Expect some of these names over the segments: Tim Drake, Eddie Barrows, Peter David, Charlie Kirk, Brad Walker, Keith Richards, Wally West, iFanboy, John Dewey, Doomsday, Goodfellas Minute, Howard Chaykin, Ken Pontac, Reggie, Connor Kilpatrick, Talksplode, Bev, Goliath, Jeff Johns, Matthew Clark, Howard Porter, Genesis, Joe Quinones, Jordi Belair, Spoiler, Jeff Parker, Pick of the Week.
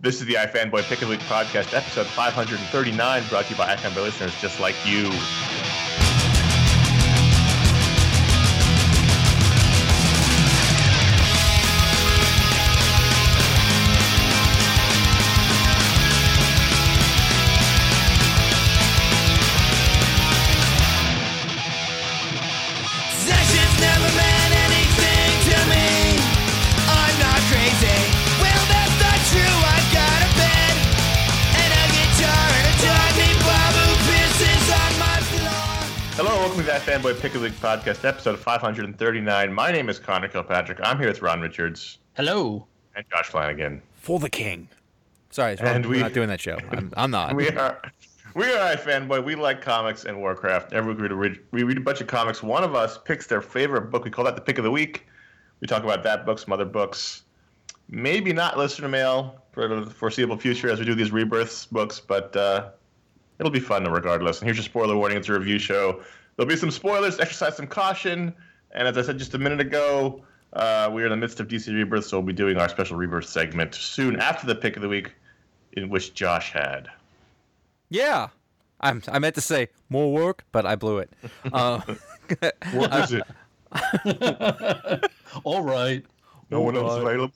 This is the iFanboy Pick of the Week podcast, episode 539, brought to you by iFanboy listeners just like you. Fanboy Pick a League podcast, episode 539. My name is Connor Kilpatrick. I'm here with Ron Richards. Hello. And Josh Flanagan. For the king. Sorry, we're not doing that show. I'm not. We are iFanboy. We like comics and Warcraft. We read a bunch of comics. One of us picks their favorite book. We call that the Pick of the Week. We talk about that book, some other books. Maybe not listener mail for the foreseeable future as we do these Rebirths books, but it'll be fun regardless. And here's your spoiler warning. It's a review show. There'll be some spoilers, exercise some caution, and as I said just a minute ago, we're in the midst of DC Rebirth, so we'll be doing our special Rebirth segment soon after the Pick of the Week, in which Josh had. Yeah. I meant to say more work, but I blew it. What is it? All right. No one else available?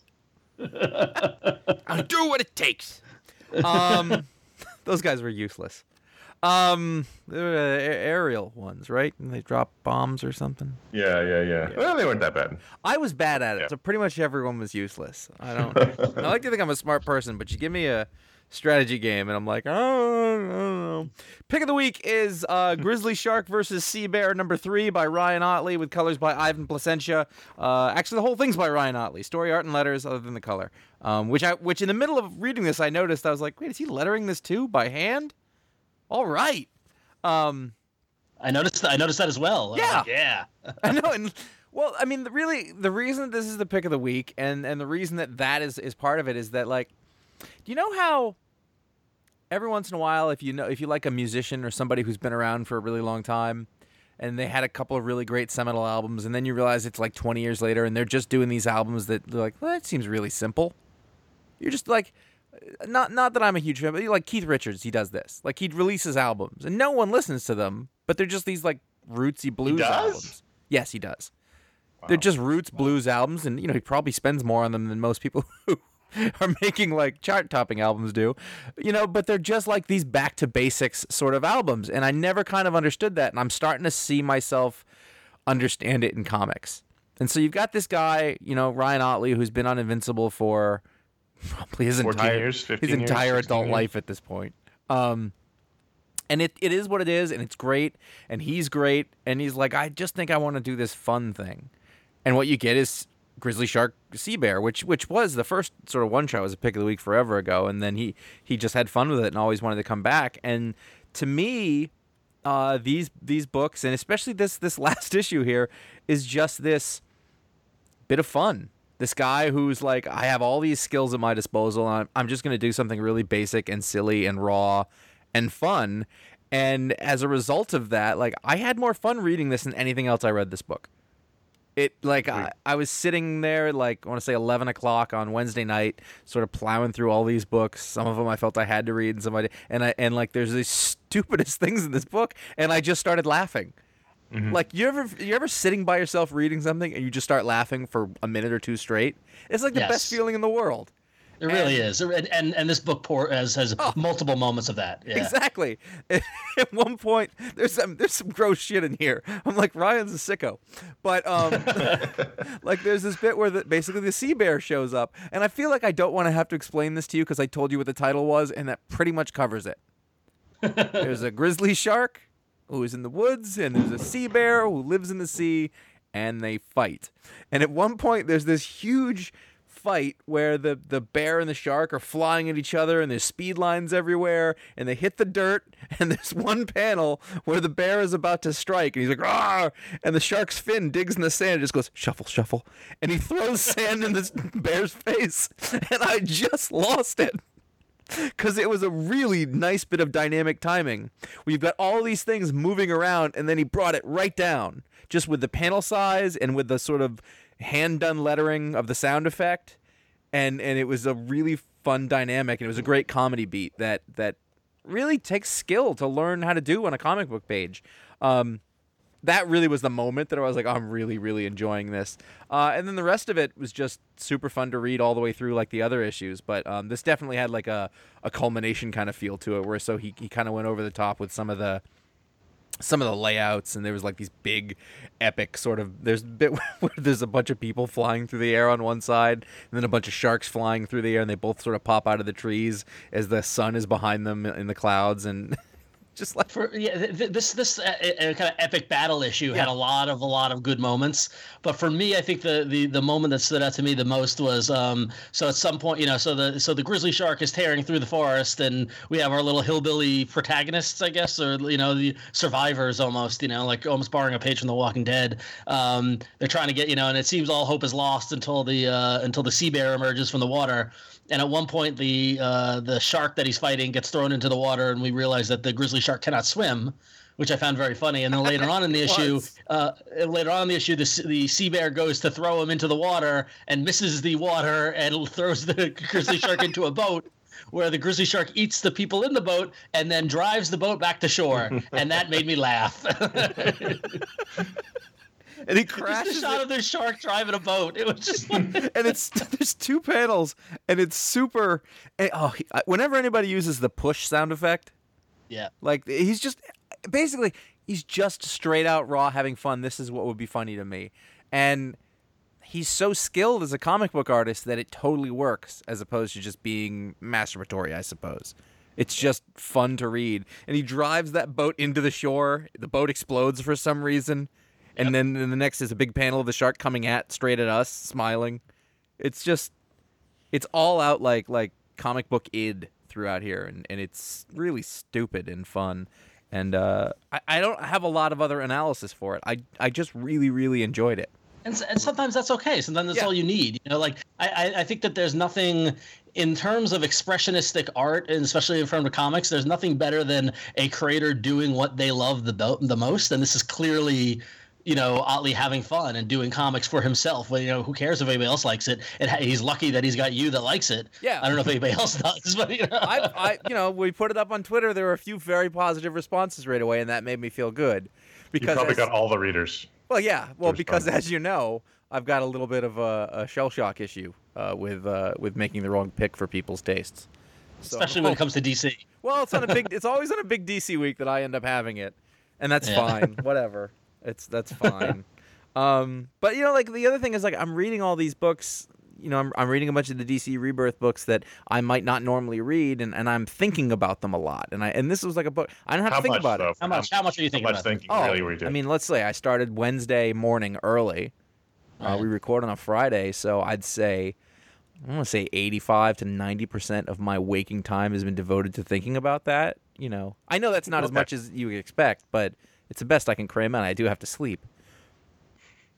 I'll do what it takes. Those guys were useless. Aerial ones, right? And they drop bombs or something. Yeah. Well, they weren't that bad. I was bad at it, so pretty much everyone was useless. I like to think I'm a smart person, but you give me a strategy game, and I'm like, I don't know. Pick of the week is Grizzly Shark versus Sea Bear #3 by Ryan Ottley, with colors by Ivan Placentia. Actually, the whole thing's by Ryan Ottley. Story, art, and letters, other than the color. Which in the middle of reading this, I noticed, I was like, wait, is he lettering this too by hand? All right. I noticed that as well. Yeah. I know. And well, I mean, really, the reason this is the pick of the week, and the reason that is part of it is that, like, do you know how every once in a while, if you like a musician or somebody who's been around for a really long time, and they had a couple of really great seminal albums, and then you realize it's like 20 years later, and they're just doing these albums that they're like, well, that seems really simple. You're just like, not that I'm a huge fan, but like Keith Richards, he does this. Like, he releases albums, and no one listens to them, but they're just these like rootsy blues albums. Yes, he does. Wow. They're just roots blues albums, and he probably spends more on them than most people who are making like chart-topping albums do, but they're just like these back to basics sort of albums, and I never kind of understood that, and I'm starting to see myself understand it in comics. And so you've got this guy, Ryan Ottley, who's been on Invincible for probably his entire years, 15 his entire years, adult years. Life at this point. And it is what it is, and it's great, and he's great, and he's like, I just think I want to do this fun thing. And what you get is Grizzly Shark Sea Bear, which was the first sort of one shot, was a pick of the week forever ago, and then he just had fun with it and always wanted to come back. And to me, these books, and especially this last issue here, is just this bit of fun. This guy who's like, I have all these skills at my disposal, and I'm just going to do something really basic and silly and raw and fun. And as a result of that, like, I had more fun reading this than anything else I read this book. It, like, I was sitting there, like, I want to say 11 o'clock on Wednesday night, sort of plowing through all these books. Some of them I felt I had to read, and like, there's these stupidest things in this book, and I just started laughing. Mm-hmm. Like, you ever sitting by yourself reading something, and you just start laughing for a minute or two straight? It's like the best feeling in the world. It really is, and this book has multiple moments of that. Yeah. Exactly. At one point, there's some gross shit in here. I'm like, Ryan's a sicko, but like, there's this bit where basically the sea bear shows up, and I feel like I don't want to have to explain this to you because I told you what the title was, and that pretty much covers it. There's a grizzly shark who is in the woods, and there's a sea bear who lives in the sea, and they fight. And at one point, there's this huge fight where the bear and the shark are flying at each other, and there's speed lines everywhere, and they hit the dirt, and there's one panel where the bear is about to strike, and he's like, "Rawr!" and the shark's fin digs in the sand and just goes, "Shuffle, shuffle," and he throws sand in this bear's face, and I just lost it. Because it was a really nice bit of dynamic timing. We've got all these things moving around, and then he brought it right down, just with the panel size and with the sort of hand-done lettering of the sound effect, and it was a really fun dynamic, and it was a great comedy beat that really takes skill to learn how to do on a comic book page. That really was the moment that I was like, I'm really, really enjoying this. And then the rest of it was just super fun to read all the way through, like the other issues, but this definitely had like a culmination kind of feel to it, where so he kind of went over the top with some of the layouts, and there was like these big epic sort of, there's a bit where there's a bunch of people flying through the air on one side, and then a bunch of sharks flying through the air, and they both sort of pop out of the trees as the sun is behind them in the clouds, and just like this kind of epic battle issue had a lot of good moments. But for me, I think the moment that stood out to me the most was so at some point, so the grizzly shark is tearing through the forest, and we have our little hillbilly protagonists, I guess, or the survivors, almost, like almost borrowing a page from The Walking Dead. They're trying to get, and it seems all hope is lost until the sea bear emerges from the water. And at one point, the shark that he's fighting gets thrown into the water, and we realize that the grizzly shark cannot swim, which I found very funny. And then later on in the issue, the sea bear goes to throw him into the water and misses the water and throws the grizzly shark into a boat, where the grizzly shark eats the people in the boat and then drives the boat back to shore. And that made me laugh. And he crashes. Just the shot of the shark driving a boat. It was just like... And there's two panels, and it's super. And, whenever anybody uses the push sound effect, Yeah. Like, he's just basically, he's just straight out raw having fun. This is what would be funny to me. And he's so skilled as a comic book artist that it totally works, as opposed to just being masturbatory, I suppose. It's just fun to read. And he drives that boat into the shore. The boat explodes for some reason. And then the next is a big panel of the shark coming straight at us, smiling. It's just, it's all out like comic book id throughout here. And it's really stupid and fun. And I don't have a lot of other analysis for it. I just really, really enjoyed it. And sometimes that's okay. Sometimes that's all you need. You know, like I think that there's nothing in terms of expressionistic art, and especially in front of comics, there's nothing better than a creator doing what they love the most. And this is clearly, you know, Ottley having fun and doing comics for himself. Well, you know, who cares if anybody else likes it? And he's lucky that he's got you that likes it. Yeah. I don't know if anybody else does, but you know, we put it up on Twitter. There were a few very positive responses right away, and that made me feel good. Because you probably got all the readers. Well, yeah. Well, because as you know, I've got a little bit of a shell shock issue with making the wrong pick for people's tastes, so, especially when it comes to DC. Well, it's on a big. It's always on a big DC week that I end up having it, and that's fine. Whatever. That's fine. But you know, like the other thing is, like I'm reading all these books. You know, I'm reading a bunch of the DC Rebirth books that I might not normally read, and I'm thinking about them a lot. And this was like a book I don't have to think about it. How much are you thinking about it? I mean, let's say I started Wednesday morning early. Right. We record on a Friday, so I'd say I want to say 85 to 90% of my waking time has been devoted to thinking about that. You know, I know that's not as much as you would expect, but it's the best I can cram out. I do have to sleep.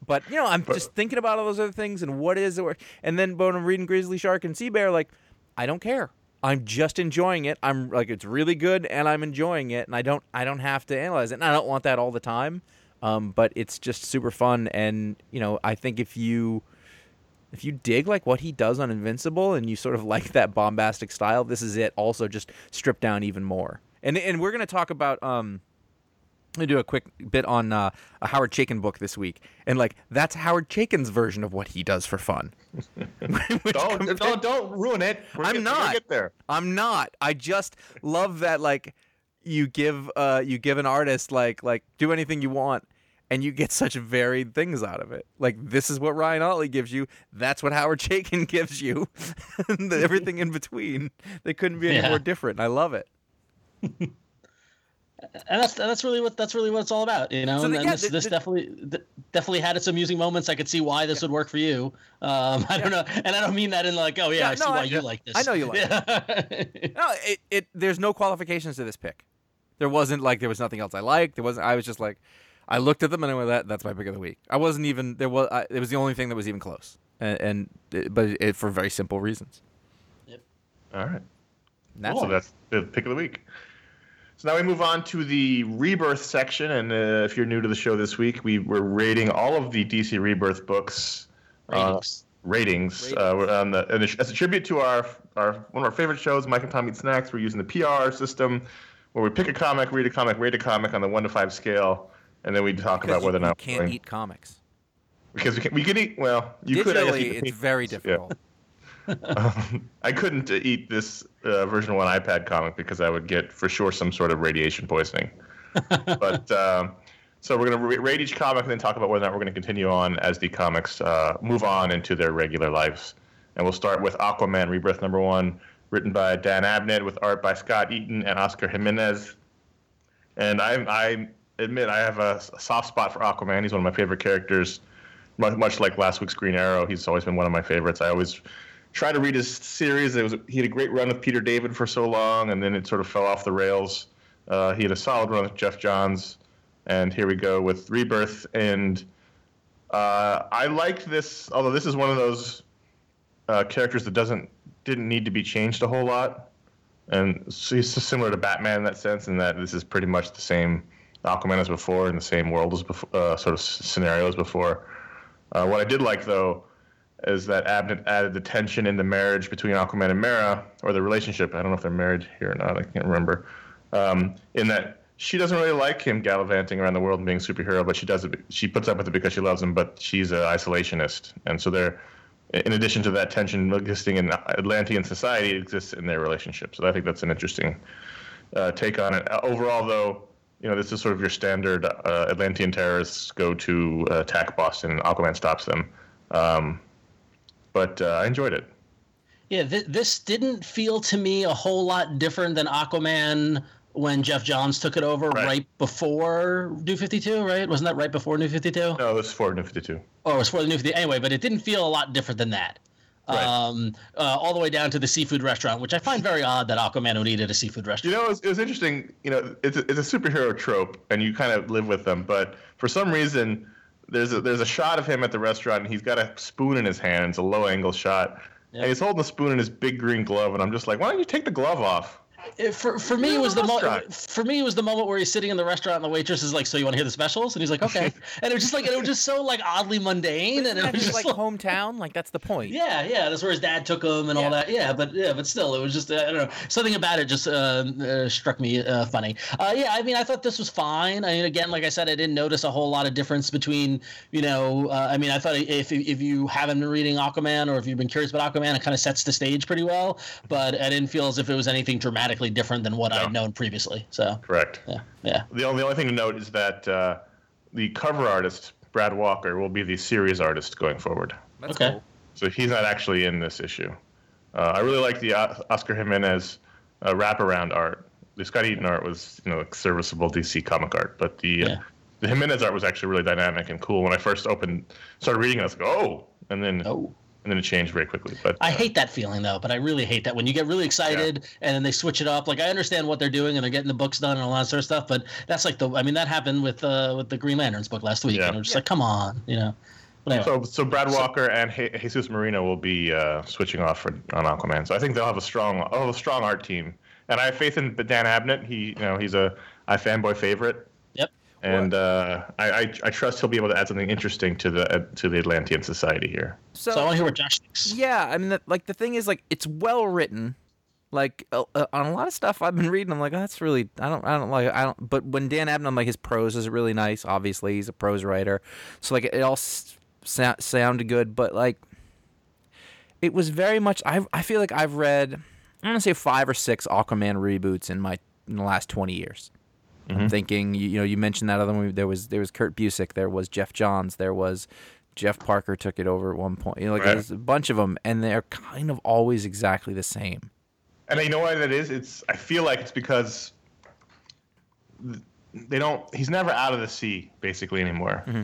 But, you know, I'm just thinking about all those other things and what is it. And then when I'm reading Grizzly Shark and Sea Bear, like, I don't care. I'm just enjoying it. I'm like, it's really good and I'm enjoying it. And I don't have to analyze it. And I don't want that all the time. But it's just super fun. And, you know, I think if you dig like what he does on Invincible and you sort of like that bombastic style, this is it. Also just stripped down even more. And we're going to talk about... I'm going to do a quick bit on a Howard Chaykin book this week. And, like, that's Howard Chaykin's version of what he does for fun. Don't ruin it. We'll get there. I'm not. I just love that, like, you give an artist, like do anything you want, and you get such varied things out of it. Like, this is what Ryan Ottley gives you. That's what Howard Chaykin gives you. And everything in between. They couldn't be any more different. I love it. And that's really what it's all about, you know. So this definitely had its amusing moments. I could see why this would work for you. I don't know, and I don't mean that in like, oh yeah, yeah I see no, why I, you like this. I know you like it. No, it. There's no qualifications to this pick. There wasn't like there was nothing else I liked. There wasn't. I was just like, I looked at them and I went, that's my pick of the week. I wasn't even there was. It was the only thing that was even close, but for very simple reasons. Yep. All right. That's the pick of the week. So now we move on to the Rebirth section, and if you're new to the show this week, we were rating all of the DC Rebirth books. Ratings. As a tribute to our one of our favorite shows, Mike and Tom Eat Snacks, we're using the PR system, where we pick a comic, read a comic, rate a comic on the 1 to 5 scale, and then we talk about whether or not we can't eat comics. Because we can eat. Well, you could. Digitally, it's very difficult. Yeah. I couldn't eat this version 1 iPad comic because I would get for sure some sort of radiation poisoning. But so we're going to rate each comic and then talk about whether or not we're going to continue on as the comics move on into their regular lives. And we'll start with Aquaman Rebirth number 1, written by Dan Abnett with art by Scott Eaton and Oscar Jimenez. And I admit I have a soft spot for Aquaman. He's one of my favorite characters. Much like last week's Green Arrow, he's always been one of my favorites. I always try to read his series. He had a great run with Peter David for so long, and then it sort of fell off the rails. He had a solid run with Jeff Johns, and here we go with Rebirth. And I liked this, although this is one of those characters that didn't need to be changed a whole lot. And so he's similar to Batman in that sense, in that this is pretty much the same Aquaman as before, in the same world as before, sort of scenario as before. What I did like, though, is that Abnett added the tension in the marriage between Aquaman and Mera, or the relationship. I don't know if they're married here or not. I can't remember. In that she doesn't really like him gallivanting around the world and being a superhero, but she does it. She puts up with it because she loves him, but she's an isolationist. And so they're, in addition to that tension existing in Atlantean society, it exists in their relationship. So I think that's an interesting take on it. Overall, though, you know, this is sort of your standard Atlantean terrorists go to attack Boston, and Aquaman stops them. But I enjoyed it. Yeah, this didn't feel to me a whole lot different than Aquaman when Jeff Johns took it over right before New 52, right? Wasn't that right before New 52? No, it was for New 52. Oh, it was for the New 52. Anyway, but it didn't feel a lot different than that. Right. All the way down to the seafood restaurant, which I find very odd that Aquaman would eat at a seafood restaurant. You know, it's interesting. You know, it's a superhero trope, and you kind of live with them. But for some reason, there's a shot of him at the restaurant, and he's got a spoon in his hand. It's a low-angle shot. Yep. And he's holding the spoon in his big green glove, and I'm just like, why don't you take the glove off? For me, it was the moment where he's sitting in the restaurant, and the waitress is like, "So you want to hear the specials?" And he's like, "Okay." And it was just like, so like oddly mundane, and it was just like hometown, like that's the point. Yeah, that's where his dad took him and all that. Yeah, but still, it was just I don't know, something about it just struck me funny. Yeah, I mean, I thought this was fine. I mean, again, like I said, I didn't notice a whole lot of difference between I mean, I thought if you haven't been reading Aquaman or if you've been curious about Aquaman, it kind of sets the stage pretty well. But I didn't feel as if it was anything dramatic. Different than what I'd known previously. So correct. Yeah. The only thing to note is that the cover artist Brad Walker will be the series artist going forward. That's okay. Cool. So he's not actually in this issue. I really like the Oscar Jimenez wraparound art. The Scott Eaton art was like serviceable DC comic art, but the Jimenez art was actually really dynamic and cool. When I first started reading it, I was like, And then it changed very quickly. But I hate that feeling, though. But I really hate that when you get really excited and then they switch it up. Like, I understand what they're doing and they're getting the books done and all that sort of stuff. But that's like that happened with the Green Lanterns book last week. Yeah. And we're just like, come on, But anyway. So Brad Walker and Jesus Marino will be switching off on Aquaman. So I think they'll have a strong art team. And I have faith in Dan Abnett. He, he's a iFanboy favorite. Yep. And I trust he'll be able to add something interesting to the Atlantean society here. So I want to hear what Josh thinks. Yeah, I mean, the thing is, it's well written. On a lot of stuff I've been reading, I'm like, oh, that's really I don't. But when Dan Abnett, I'm like, his prose is really nice. Obviously, he's a prose writer, so it all sounded good. But it was very much. I feel like I've read, I'm gonna say 5 or 6 Aquaman reboots in the last 20 years. I'm thinking, you mentioned that other one. There was Kurt Busiek, there was Jeff Johns, there was Jeff Parker took it over at one point. There's a bunch of them, and they're kind of always exactly the same. And you know why that is? I feel like it's because they don't. He's never out of the sea basically anymore. Mm-hmm.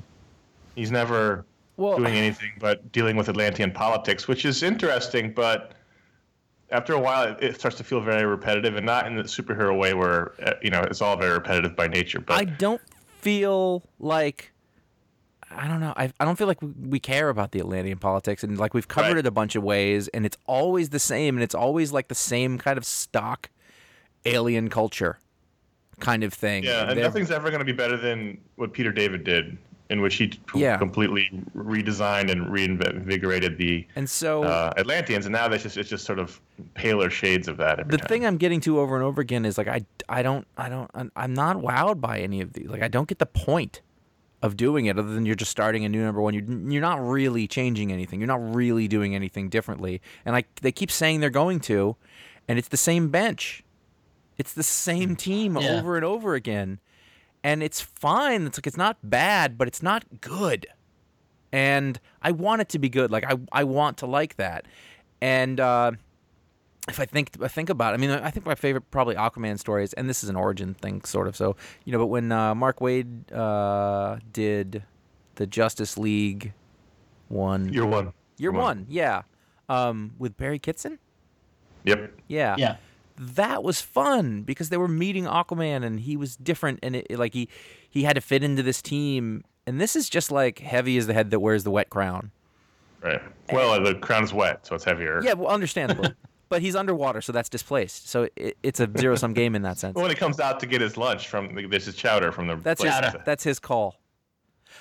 He's never doing anything but dealing with Atlantean politics, which is interesting, but. After a while, it starts to feel very repetitive, and not in the superhero way where it's all very repetitive by nature. But I don't feel like I don't feel like we care about the Atlantean politics, and we've covered it a bunch of ways, and it's always the same, and it's always the same kind of stock alien culture kind of thing. Yeah, and nothing's ever going to be better than what Peter David did, in which he completely redesigned and reinvigorated the Atlanteans, and now it's just sort of paler shades of that. The thing I'm getting to over and over again is I'm not wowed by any of these. I don't get the point of doing it, other than you're just starting a new number one. You're not really changing anything. You're not really doing anything differently. And they keep saying they're going to, and it's the same bench, it's the same team over and over again. And it's fine. It's not bad, but it's not good. And I want it to be good. I want to like that. And if I think about it, I think my favorite probably Aquaman stories, and this is an origin thing sort of. So but when Mark Waid did the Justice League one, Year One, yeah, with Barry Kitson. Yep. Yeah. That was fun because they were meeting Aquaman and he was different and he had to fit into this team. And this is just heavy as the head that wears the wet crown. Right. Well, the crown's wet, so it's heavier. Yeah, well, understandably. But he's underwater, so that's displaced. So it's a zero-sum game in that sense. When he comes out to get his lunch this is chowder from the place. That's his call.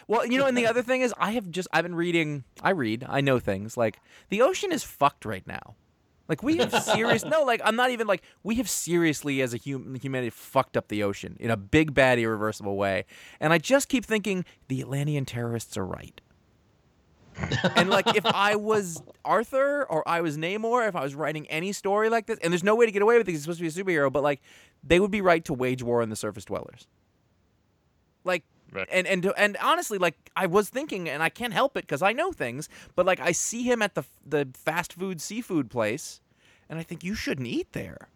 Well, and the other thing is I've been reading. I know things. The ocean is fucked right now. We have serious... No, I'm not even, we have seriously, as a humanity, fucked up the ocean in a big, bad, irreversible way. And I just keep thinking, the Atlantean terrorists are right. And like, if I was Arthur or I was Namor, if I was writing any story like this, and there's no way to get away with it because he's supposed to be a superhero, but like, they would be right to wage war on the surface dwellers. Like, right. And honestly, like, I was thinking, and I can't help it because I know things, but like, I see him at the fast food seafood place, and I think you shouldn't eat there.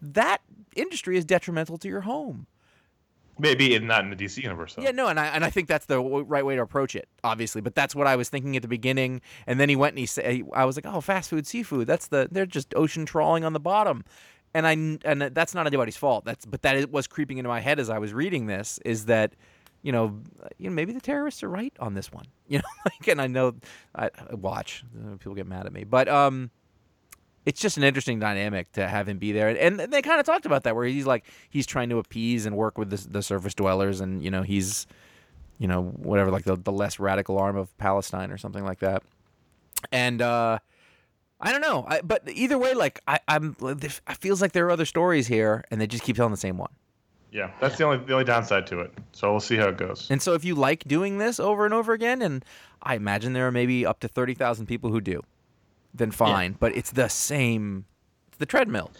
That industry is detrimental to your home. Maybe not in the DC universe, though. Yeah, no, and I think that's the right way to approach it, obviously. But that's what I was thinking at the beginning. And then he went and he said, I was like, oh, fast food, seafood. They're just ocean trawling on the bottom. And that's not anybody's fault. But that was creeping into my head as I was reading this, is that, you know, maybe the terrorists are right on this one. You know, like, and I know, people get mad at me. But it's just an interesting dynamic to have him be there. And they kind of talked about that, where he's like, he's trying to appease and work with the surface dwellers. And, you know, he's, you know, whatever, like the less radical arm of Palestine or something like that. And I don't know. But either way, like, it feels like there are other stories here, and they just keep telling the same one. Yeah, that's the only downside to it. So we'll see how it goes. And so if you like doing this over and over again, and I imagine there are maybe up to 30,000 people who do, then fine, yeah. But it's the same. It's the treadmill.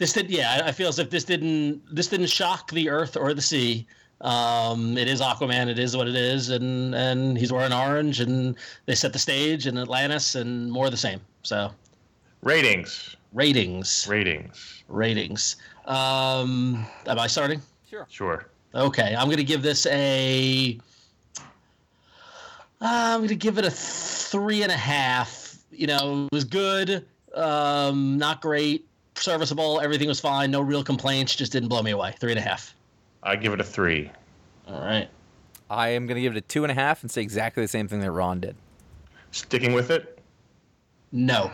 I feel as if this didn't shock the earth or the sea. It is Aquaman. It is what it is, and he's wearing orange, and they set the stage in Atlantis, and more of the same. So, ratings. Am I starting? Sure. Okay, I'm gonna give this a 3.5. You know, it was good, not great, serviceable. Everything was fine. No real complaints. Just didn't blow me away. 3.5. I give it a 3. All right. I am going to give it a 2.5 and say exactly the same thing that Ron did. Sticking with it? No.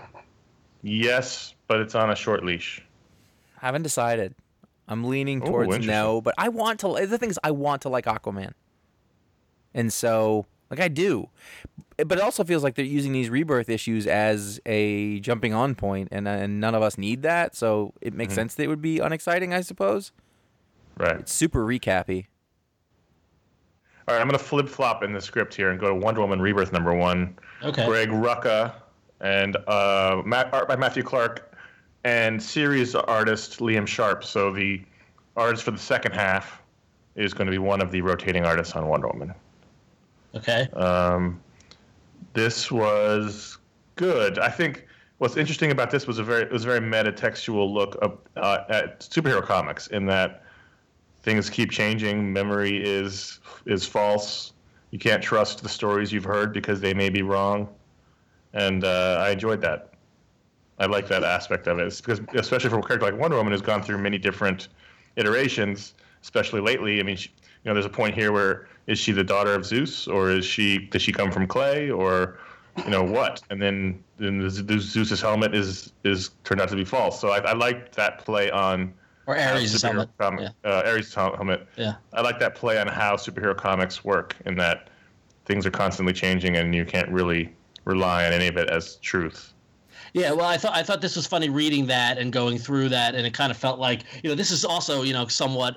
Yes, but it's on a short leash. I haven't decided. I'm leaning towards no, but I want to. The thing is, I want to like Aquaman. And so, like, I do. But it also feels like they're using these rebirth issues as a jumping on point, and none of us need that, so it makes sense that it would be unexciting, I suppose. Right. It's super recappy. All right, I'm going to flip-flop in the script here and go to Wonder Woman Rebirth #1. Okay. Greg Rucka and art by Matthew Clark and series artist Liam Sharp. So the artist for the second half is going to be one of the rotating artists on Wonder Woman. Okay. This was good. I think what's interesting about this was a very meta-textual look at superhero comics, in that things keep changing. Memory is false. You can't trust the stories you've heard because they may be wrong. And I enjoyed that. I like that aspect of it. It's because, especially for a character like Wonder Woman, who's gone through many different iterations, especially lately. I mean, she, you know, there's a point here where, is she the daughter of Zeus, or does she come from clay, or, you know, what? And then Zeus's helmet is turned out to be false. So I liked that play on, or Ares' helmet. Ares' helmet. Yeah. I like that play on how superhero comics work, in that things are constantly changing, and you can't really rely on any of it as truth. Yeah, well, I thought this was funny reading that and going through that, and it kind of felt like, you know, this is also, you know, somewhat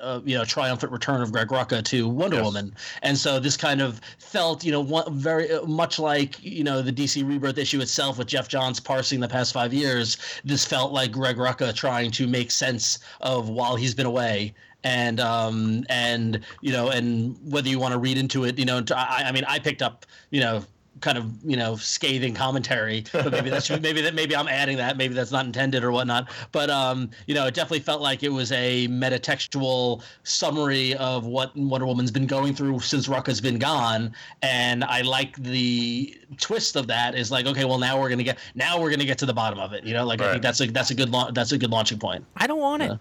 triumphant return of Greg Rucka to Wonder Woman, and so this kind of felt, you know, very much like, you know, the DC Rebirth issue itself with Jeff Johns parsing the past 5 years. This felt like Greg Rucka trying to make sense of while he's been away. And you know, and whether you want to read into it, you know, I mean, I picked up, you know, kind of, you know, scathing commentary, but maybe I'm adding that, maybe that's not intended or whatnot, but you know, it definitely felt like it was a metatextual summary of what Wonder Woman's been going through since Rucka's been gone. And I like the twist of that, is like, okay, well, now we're gonna get to the bottom of it, you know, like, right. I think that's a good launching point. I don't want it.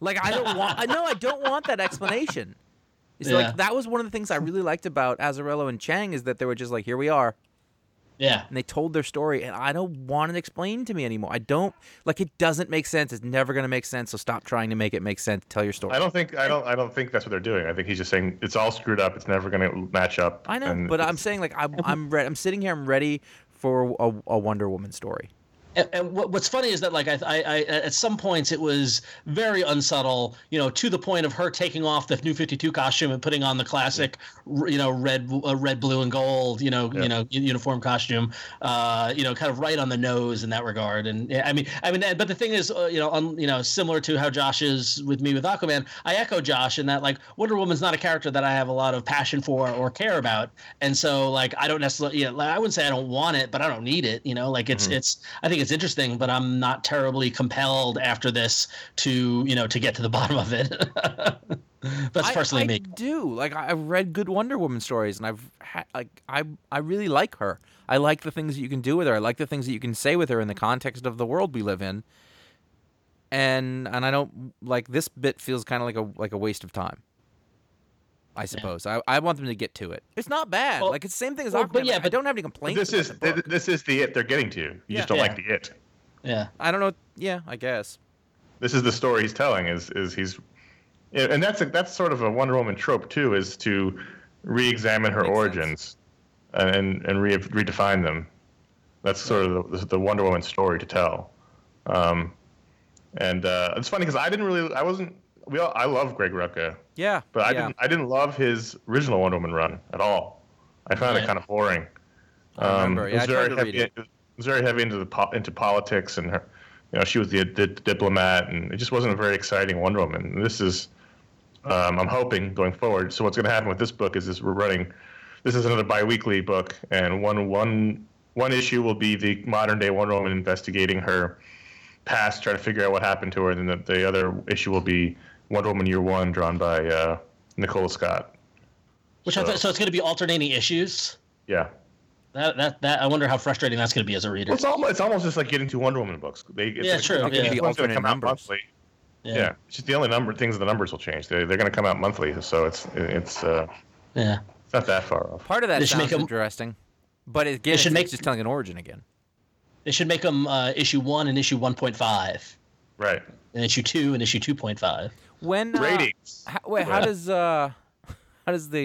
Like, I don't want, I know, I don't want that explanation. It's like, that was one of the things I really liked about Azzarello and Chang, is that they were just like, here we are. Yeah. And they told their story, and I don't want it explained to me anymore. I don't, like, it doesn't make sense. It's never going to make sense, so stop trying to make it make sense. Tell your story. I don't think that's what they're doing. I think he's just saying it's all screwed up. It's never going to match up. I know, but I'm saying, like, I'm sitting here, I'm ready for a Wonder Woman story. And what's funny is that, like, I at some points it was very unsubtle, you know, to the point of her taking off the New 52 costume and putting on the classic, you know, red, blue, and gold, you know, you know, uniform costume, you know, kind of right on the nose in that regard. And I mean, but the thing is, similar to how Josh is with me with Aquaman, I echo Josh in that, like, Wonder Woman's not a character that I have a lot of passion for or care about, and so, like, I don't necessarily, you know, I wouldn't say I don't want it, but I don't need it, you know, like it's I think it's interesting, but I'm not terribly compelled after this to, you know, to get to the bottom of it. That's personally me. I do. Like, I've read good Wonder Woman stories, and I really like her. I like the things that you can do with her. I like the things that you can say with her in the context of the world we live in. And I don't, like, this bit feels kind of like a waste of time, I suppose. Yeah. I want them to get to it. It's not bad. Well, like, it's the same thing as Aquaman. But yeah, but I don't have any complaints. This is the it they're getting to. You just don't like the it. Yeah. I don't know. Yeah, I guess. This is the story he's telling. Is he's, and that's sort of a Wonder Woman trope too, is to re-examine her origins, and redefine them. That's sort of the Wonder Woman story to tell. And it's funny because I love Greg Rucka. Yeah. But I didn't love his original Wonder Woman run at all. I found it kind of boring. I remember. Yeah, it was very heavy into politics, and her, you know, she was the diplomat, and it just wasn't a very exciting Wonder Woman. And this is, I'm hoping going forward. So what's going to happen with this book is this is another biweekly book, and one issue will be the modern day Wonder Woman investigating her past, trying to figure out what happened to her, and then the other issue will be Wonder Woman Year One, drawn by Nicola Scott. So it's going to be alternating issues. Yeah. That I wonder how frustrating that's going to be as a reader. Well, it's almost just like getting two Wonder Woman books. True. The alternate numbers. Yeah. It's just the only numbers will change. They're going to come out monthly, so it's not that far off. Part of that sounds interesting, but again, it's just telling an origin again. They should make them issue 1 and issue 1.5. Right. And issue 2 and issue 2.5. When ratings. How does the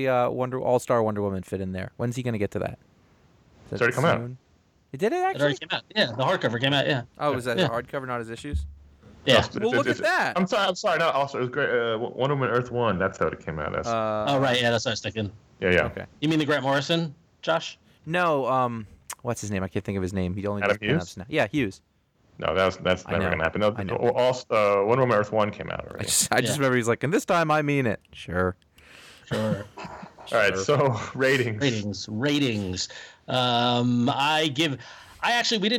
All-Star Wonder Woman fit in there? When's he going to get to that? It's already come out. It did, it actually? It already came out. Yeah, the hardcover came out, yeah. Oh, was that the hardcover, not his issues? Yeah. Well, look at that. I'm sorry. No, also, it was great. Wonder Woman Earth 1, that's how it came out as. Oh, right, yeah, that's what I was thinking. Yeah. Okay. You mean the Grant Morrison, Josh? No, what's his name? I can't think of his name. He only does Hughes. Now. Yeah, Hughes. No, that's never going to happen. No, also, Wonder Woman Earth 1 came out already. I just remember he's like, and this time I mean it. Sure. All right, so ratings. We didn't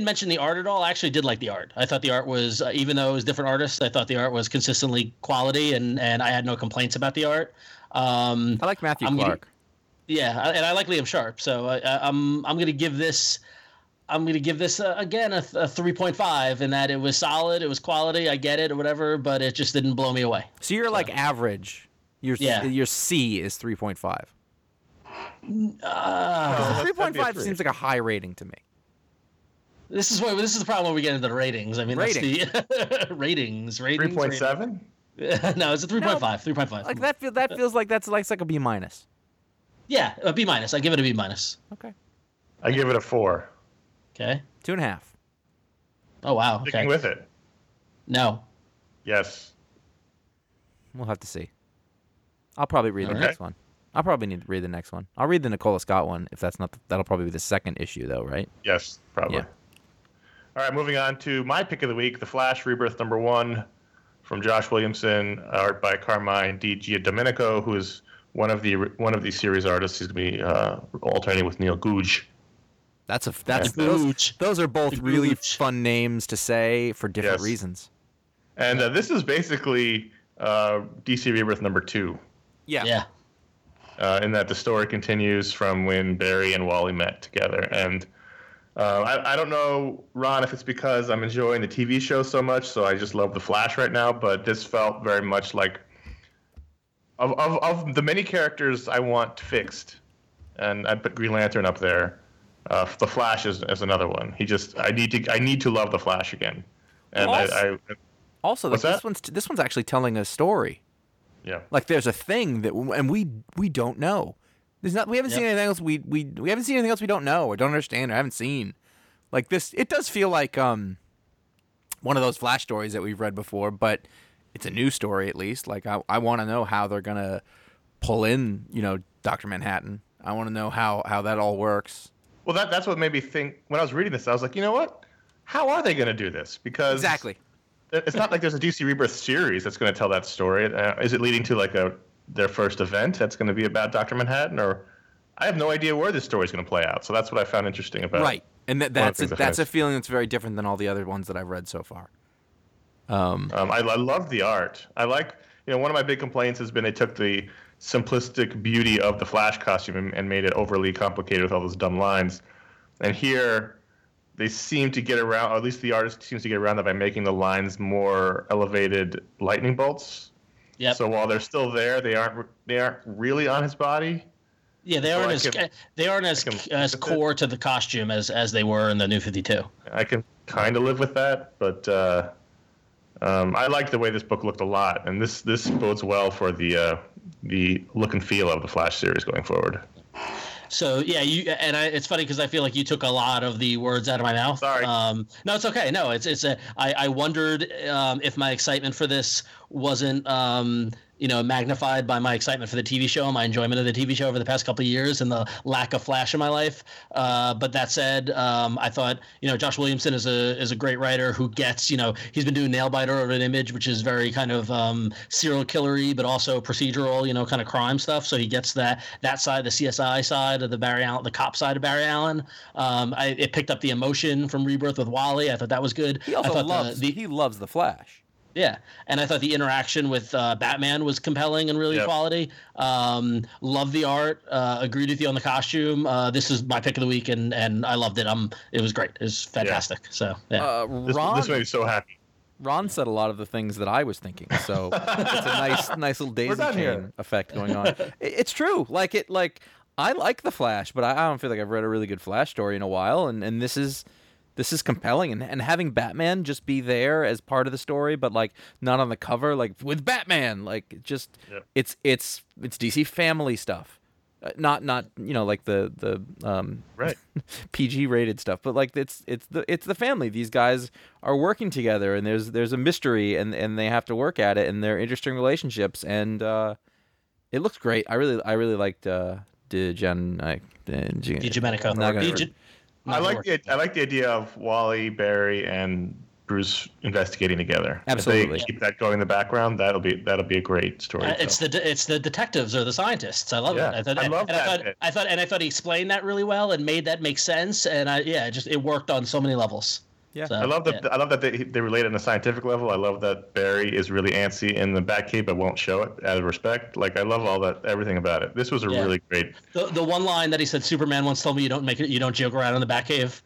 mention the art at all. I actually did like the art. I thought the art was, even though it was different artists, I thought the art was consistently quality, and I had no complaints about the art. I like Matthew Clark. And I like Liam Sharp, so I'm going to give this again a 3.5, in that it was solid, it was quality, I get it or whatever, but it just didn't blow me away. So you're like average. Your C is 3.5. 3.5 seems like a high rating to me. This is the problem when we get into the ratings. I mean, that's the ratings. 3.7? No, it's a 3.5. 3.5. Like that feels like that's like a B minus. Yeah, a B minus. I give it a B minus. Okay. I give it a 4. Okay. 2.5. Oh, wow. Okay. Sticking with it. No. Yes. We'll have to see. I'll probably read the next one. I'll probably need to read the next one. I'll read the Nicola Scott one, if that's not... That'll probably be the second issue, though, right? Yes, probably. Yeah. All right, moving on to my pick of the week, The Flash Rebirth number 1 from Josh Williamson, art by Carmine Di Giadomenico, who is... One of the series artists is going to be alternating with Neil Googe. Those are both really fun names to say for different reasons. And this is basically DC Rebirth number 2. Yeah. In that the story continues from when Barry and Wally met together, and I don't know, Ron, if it's because I'm enjoying the TV show so much, so I just love the Flash right now. But this felt very much like. Of the many characters I want fixed, and I'd put Green Lantern up there. The Flash is another one. I need to love the Flash again. And this one's actually telling a story. Yeah, like there's a thing that, and we don't know. We haven't seen anything else. We haven't seen anything else we don't know or don't understand or haven't seen. Like this, it does feel like one of those Flash stories that we've read before, but it's a new story at least. Like, I want to know how they're going to pull in, you know, Dr. Manhattan. I want to know how that all works. Well, that's what made me think when I was reading this. I was like, you know what? How are they going to do this? Because exactly, it's not like there's a DC Rebirth series that's going to tell that story. Is it leading to like their first event that's going to be about Dr. Manhattan? Or I have no idea where this story is going to play out. So that's what I found interesting about it. Right. And that's a feeling that's very different than all the other ones that I've read so far. I love the art. I like, you know, one of my big complaints has been they took the simplistic beauty of the Flash costume and made it overly complicated with all those dumb lines. And here they seem to get around, or at least the artist seems to get around that by making the lines more elevated lightning bolts. Yep. So while they're still there, they aren't really on his body. Yeah, they aren't as core to the costume as they were in the New 52. I can kind of live with that, but I like the way this book looked a lot, and this bodes well for the look and feel of the Flash series going forward. So yeah, it's funny because I feel like you took a lot of the words out of my mouth. Sorry. No, it's okay. No, I wondered if my excitement for this wasn't magnified by my excitement for the TV show and my enjoyment of the TV show over the past couple of years and the lack of Flash in my life. But that said, I thought, Josh Williamson is a great writer who gets, he's been doing Nailbiter over an Image, which is very kind of serial killery, but also procedural, kind of crime stuff. So he gets that side, the CSI side of the Barry Allen, the cop side of Barry Allen. It picked up the emotion from Rebirth with Wally. I thought that was good. He also loves the Flash. Yeah, and I thought the interaction with Batman was compelling and really quality. Love the art. Agreed with you on the costume. This is my pick of the week, and I loved it. It was great. It was fantastic. Yeah. So yeah. This made me so happy. Ron said a lot of the things that I was thinking. So it's a nice little daisy chain effect going on. It's true. I like the Flash, but I don't feel like I've read a really good Flash story in a while, and this is. This is compelling, and having Batman just be there as part of the story, but not on the cover, with Batman, it's DC family stuff, not the right PG rated stuff, but it's the family. These guys are working together, and there's a mystery, and they have to work at it, and they're interesting relationships, and it looks great. I really liked DiGiomenico. I like the idea of Wally, Barry, and Bruce investigating together. Absolutely, if they keep that going in the background. That'll be a great story. It's the detectives or the scientists. I love it. I thought he explained that really well and made that make sense. And it worked on so many levels. Yeah, so, I love that they relate on a scientific level. I love that Barry is really antsy in the Batcave but won't show it out of respect. I love all that, everything about it. This was a really great. The one line that he said, "Superman once told me you don't joke around in the Batcave."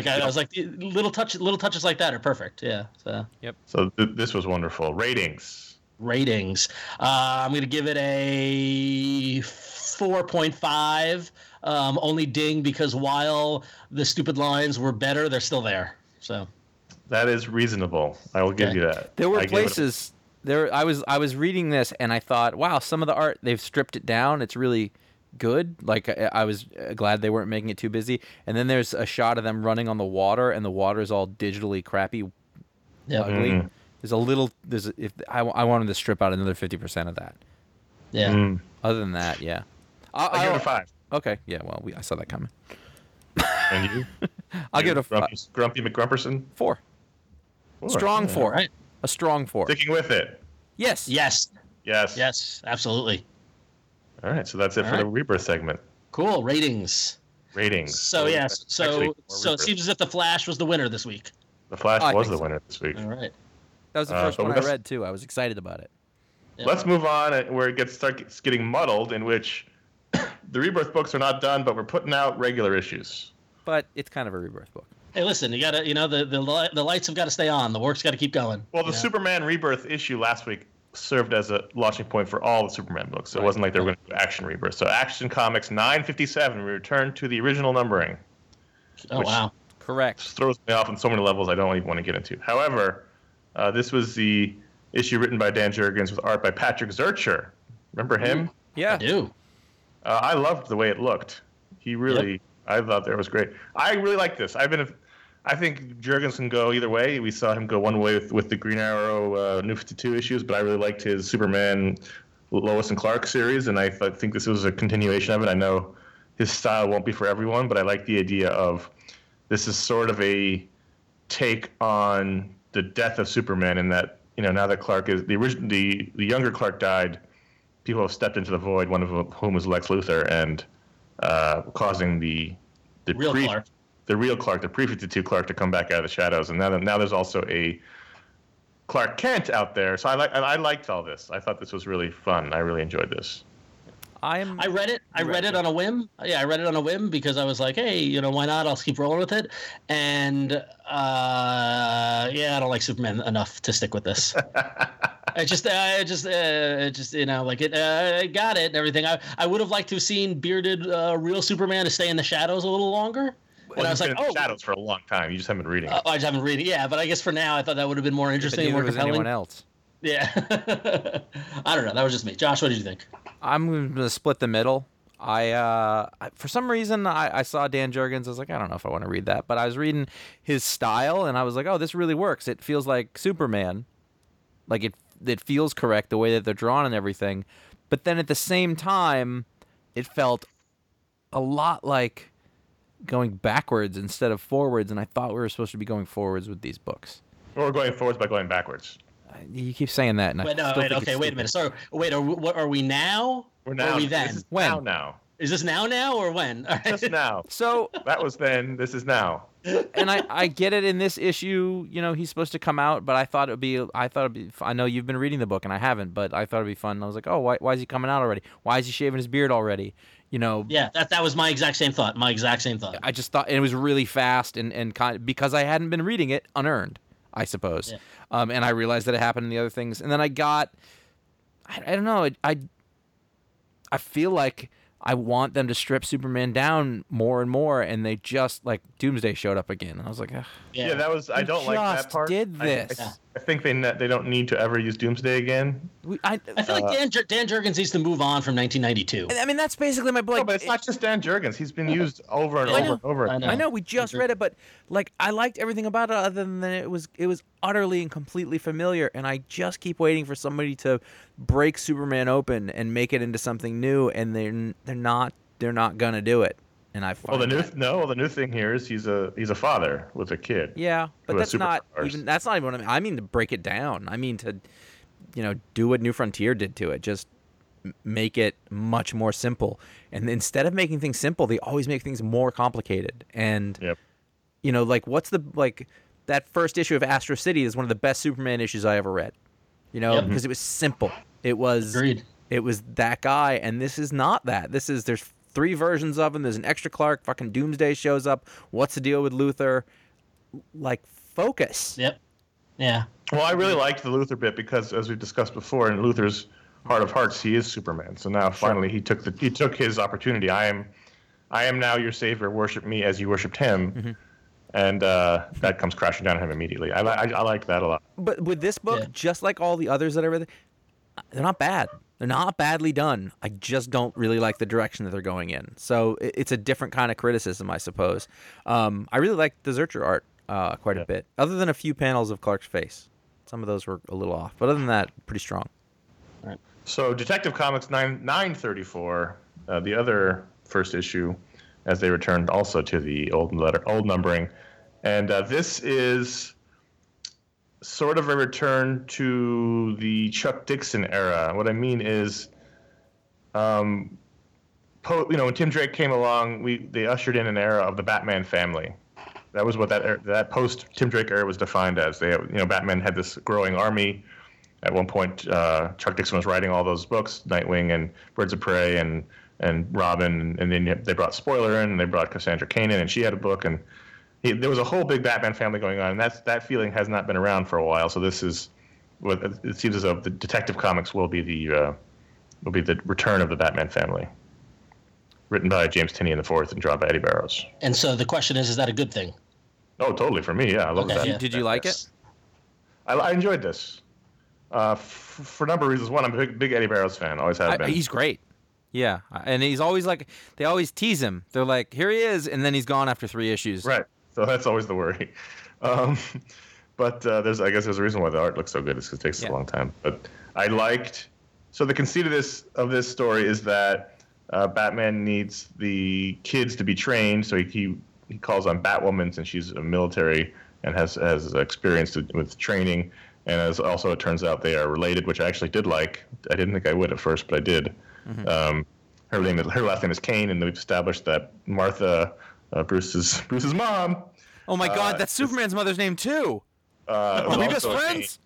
I was like, little touches like that are perfect. Yeah. So. Yep. So this was wonderful. Ratings. I'm going to give it a 4.5. Only ding because while the stupid lines were better, they're still there. So that is reasonable. I will give you that. There were places there. I was reading this and I thought, wow, some of the art, they've stripped it down. It's really good. I was glad they weren't making it too busy. And then there's a shot of them running on the water, and the water is all digitally crappy. Yeah. Ugly. Mm. I wanted to strip out another 50% of that. Yeah. Mm. Other than that, yeah. I'll give it a 5. Okay. Yeah. Well, I saw that coming. And you? I'll give it a Grumpy McGrumperson. 4. Strong 4. Right. A strong 4. Sticking with it. Yes. Yes. Yes. Yes. Absolutely. All right. So that's it for the Rebirth segment. Cool. Ratings. So yes. So it seems as if the Flash was the winner this week. The Flash was the winner this week. All right. That was the first one I read too. I was excited about it. Yeah. Let's move on where it starts getting muddled, in which the Rebirth books are not done, but we're putting out regular issues. But it's kind of a Rebirth book. Hey, listen, you gotta, the lights have got to stay on. The work's got to keep going. Well, the Superman Rebirth issue last week served as a launching point for all the Superman books. So it wasn't like they were going to do Action Rebirth. So Action Comics 957, we returned to the original numbering. Oh, wow. Correct. Throws me off on so many levels I don't even want to get into. However, this was the issue written by Dan Jurgens with art by Patrick Zurcher. Remember him? Yeah. I do. I loved the way it looked. I thought it was great. I really like this. I've been I think Jurgens can go either way. We saw him go one way with the Green Arrow New 52 issues, but I really liked his Superman Lois and Clark series, and I think this was a continuation of it. I know his style won't be for everyone, but I like the idea of this is sort of a take on the death of Superman, in that, you know, now that Clark is the younger Clark died, people have stepped into the void, one of whom was Lex Luthor, and causing the real Clark, the pre-52 Clark, to come back out of the shadows. And now there's also a Clark Kent out there. So I liked all this. I thought this was really fun. I really enjoyed this. I read it on a whim. Yeah, I read it on a whim because I was like, hey, you know, why not? I'll keep rolling with it. And I don't like Superman enough to stick with this. I got it and everything. I would have liked to have seen bearded real Superman to stay in the shadows a little longer. And I was like, shadows for a long time. You just haven't been reading it. I just haven't read it, yeah. But I guess for now, I thought that would have been more interesting and more compelling. Anyone else? Yeah. I don't know. That was just me. Josh, what did you think? I'm going to split the middle. For some reason, I saw Dan Jurgens. I was like, I don't know if I want to read that. But I was reading his style, and I was like, oh, this really works. It feels like Superman. Like, it feels correct, the way that they're drawn and everything. But then at the same time, it felt a lot like going backwards instead of forwards, and I thought we were supposed to be going forwards with these books. Well, we're going forwards by going backwards. You keep saying that. Wait a minute. So, wait, are we now? We're now. Or are we then? When? Now. Is this now or when? All right. Just now. So that was then. This is now. And I get it in this issue. You know, he's supposed to come out, but I thought it'd be. I know you've been reading the book, and I haven't, but I thought it'd be fun. And I was like, oh, why is he coming out already? Why is he shaving his beard already? You know, yeah, that was my exact same thought. I just thought, and it was really fast and kind of, because I hadn't been reading it unearned, I suppose. Yeah. And I realized that it happened in the other things. And then I got, I don't know. I feel like I want them to strip Superman down more and more, and they just, like, Doomsday showed up again. And I was like, ugh. Yeah, that was, I don't like that part. Did this. I think they don't need to ever use Doomsday again. I feel like Dan Jurgens needs to move on from 1992. I mean, that's basically my point. No, but it's not just Dan Jurgens. He's been used over and over and over again. I know, we just read it, but, like, I liked everything about it other than that it was utterly and completely familiar, and I just keep waiting for somebody to break Superman open and make it into something new, and they're not gonna do it. And I the new thing here is he's a father with a kid. Yeah, but that's not even what I mean. I mean to break it down. I mean to, you know, do what New Frontier did to it. Just make it much more simple. And instead of making things simple, they always make things more complicated. And you know, like that first issue of Astro City is one of the best Superman issues I ever read. You know, because it was simple. It was Agreed. It was that guy, and this is not that. This is there's 3 versions of him. There's an extra Clark. Fucking Doomsday shows up. What's the deal with Luthor? Like, focus. Yep. Yeah. Well, I really liked the Luthor bit because, as we've discussed before, in Luthor's heart of hearts, he is Superman. So now, finally, he took his opportunity. I am now your savior. Worship me as you worshipped him. Mm-hmm. And that comes crashing down on him immediately. I like that a lot. But with this book, just like all the others that I read, they're not bad. They're not badly done. I just don't really like the direction that they're going in. So it's a different kind of criticism, I suppose. I really like the Zurcher art quite a bit, other than a few panels of Clark's face. Some of those were a little off, but other than that, pretty strong. All right. So Detective Comics 934, the other first issue, as they returned also to the old numbering. And this is sort of a return to the Chuck Dixon era. What I mean is, when Tim Drake came along, they ushered in an era of the Batman family. That was what that post Tim Drake era was defined as. Batman had this growing army. At one point, Chuck Dixon was writing all those books, Nightwing and Birds of Prey and Robin, and then they brought Spoiler in, and they brought Cassandra Cain in, and she had a book, and there was a whole big Batman family going on, and that feeling has not been around for a while. So this is what it seems as though the Detective Comics will be the return of the Batman family, written by James Tynion IV and drawn by Eddie Barrows. And so the question is that a good thing? Oh, totally for me, yeah, I love that. Yeah. Did you like it? I enjoyed this for a number of reasons. One, I'm a big Eddie Barrows fan. Always have been. He's great. Yeah, and he's always like, they always tease him. They're like, here he is, and then he's gone after 3 issues. Right. So that's always the worry. But there's, I guess there's a reason why the art looks so good. It's because it takes a long time. But I liked... So the conceit of this story is that Batman needs the kids to be trained. So he calls on Batwoman, since she's a military and has experience with training. And as also it turns out, they are related, which I actually did like. I didn't think I would at first, but I did. Mm-hmm. Her last name is Kane, and we've established that Martha, Bruce's mom. Oh my God, that's Superman's mother's name too. Are we best friends?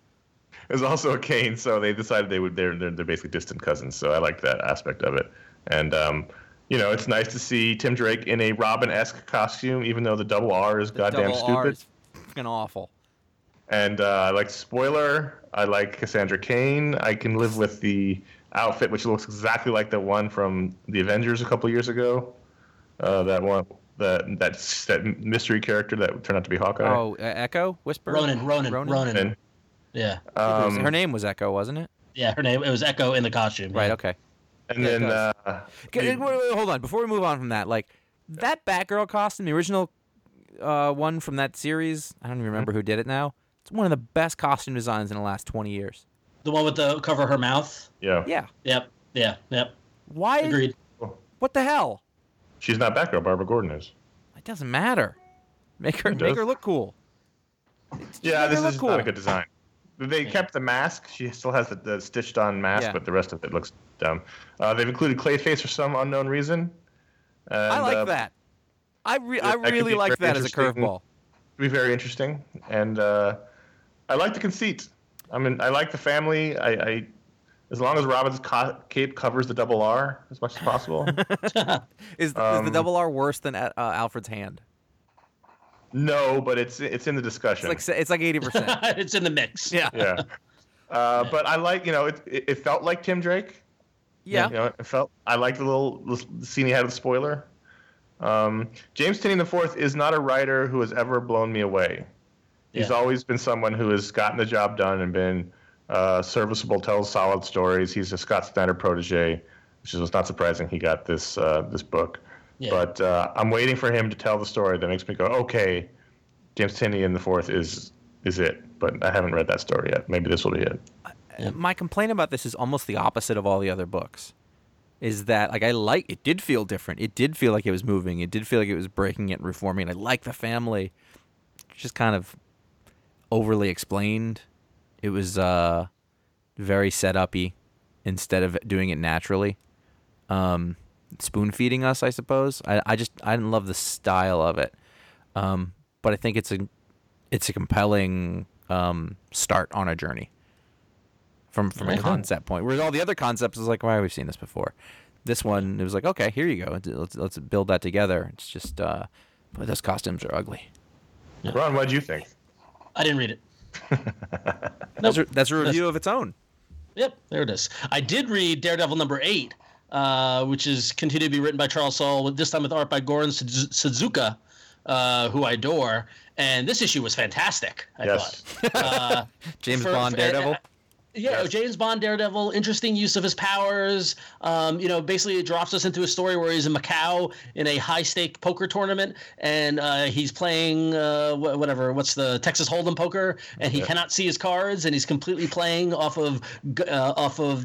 There's also a Kane, so they decided they're basically distant cousins. So I liked that aspect of it, and it's nice to see Tim Drake in a Robin-esque costume, even though the double R is goddamn stupid. R is fucking awful. And I like Spoiler. I like Cassandra Cain. I can live with the outfit, which looks exactly like the one from the Avengers a couple years ago. That one, that mystery character that turned out to be Hawkeye. Oh, Echo? Whisper? Ronan. Yeah. Her name was Echo, wasn't it? Yeah, her name. It was Echo in the costume. Right. Okay. And then, wait, hold on. Before we move on from that, like that Batgirl costume, the original one from that series. I don't even remember who did it now. It's one of the best costume designs in the last 20 years. The one with the cover of her mouth? Yeah. Yeah. Yep. Yeah. Yep. Why? Agreed. What the hell? She's not Batgirl. Barbara Gordon is. It doesn't matter. Make her look cool. This is cool. Not a good design. They kept the mask. She still has the stitched-on mask, but the rest of it looks dumb. They've included Clayface for some unknown reason. And, I like that. I really like that as a curveball. It'd be very interesting, and I like the conceit. I mean, I like the family. I as long as Robin's cape covers the double R as much as possible. Is the double R worse than Alfred's hand? No, but it's in the discussion. It's like 80%. It's in the mix. Yeah. Yeah. But I like, it felt like Tim Drake. Yeah. I liked the little scene he had with Spoiler. James Tynion IV is not a writer who has ever blown me away. Yeah. He's always been someone who has gotten the job done and been serviceable, tells solid stories. He's a Scott Snyder protege, which is not surprising he got this book. Yeah. But I'm waiting for him to tell the story that makes me go, okay, James Tynion IV is it. But I haven't read that story yet. Maybe this will be it. My complaint about this is almost the opposite of all the other books. Is that it did feel different. It did feel like it was moving. It did feel like it was breaking it and reforming. I like the family. It's just kind of overly explained. It was very set up-y instead of doing it naturally. Spoon feeding us, I suppose. I didn't love the style of it, but I think it's a compelling start on a journey from a concept point. Whereas all the other concepts is like, why have we seen this before? This one, it was like, okay, here you go. Let's build that together. It's just, boy, those costumes are ugly. Yeah. Ron, what'd you think? I didn't read it. That's a review of its own. Yep, there it is. I did read Daredevil number 8. Which is continued to be written by Charles Soule, this time with art by Goran Sudžuka, who I adore. And this issue was fantastic, I thought. James Bond Daredevil? James Bond Daredevil, interesting use of his powers. Basically it drops us into a story where he's in Macau in a high-stake poker tournament, and he's playing Texas Hold'em poker, and he cannot see his cards, and he's completely playing off of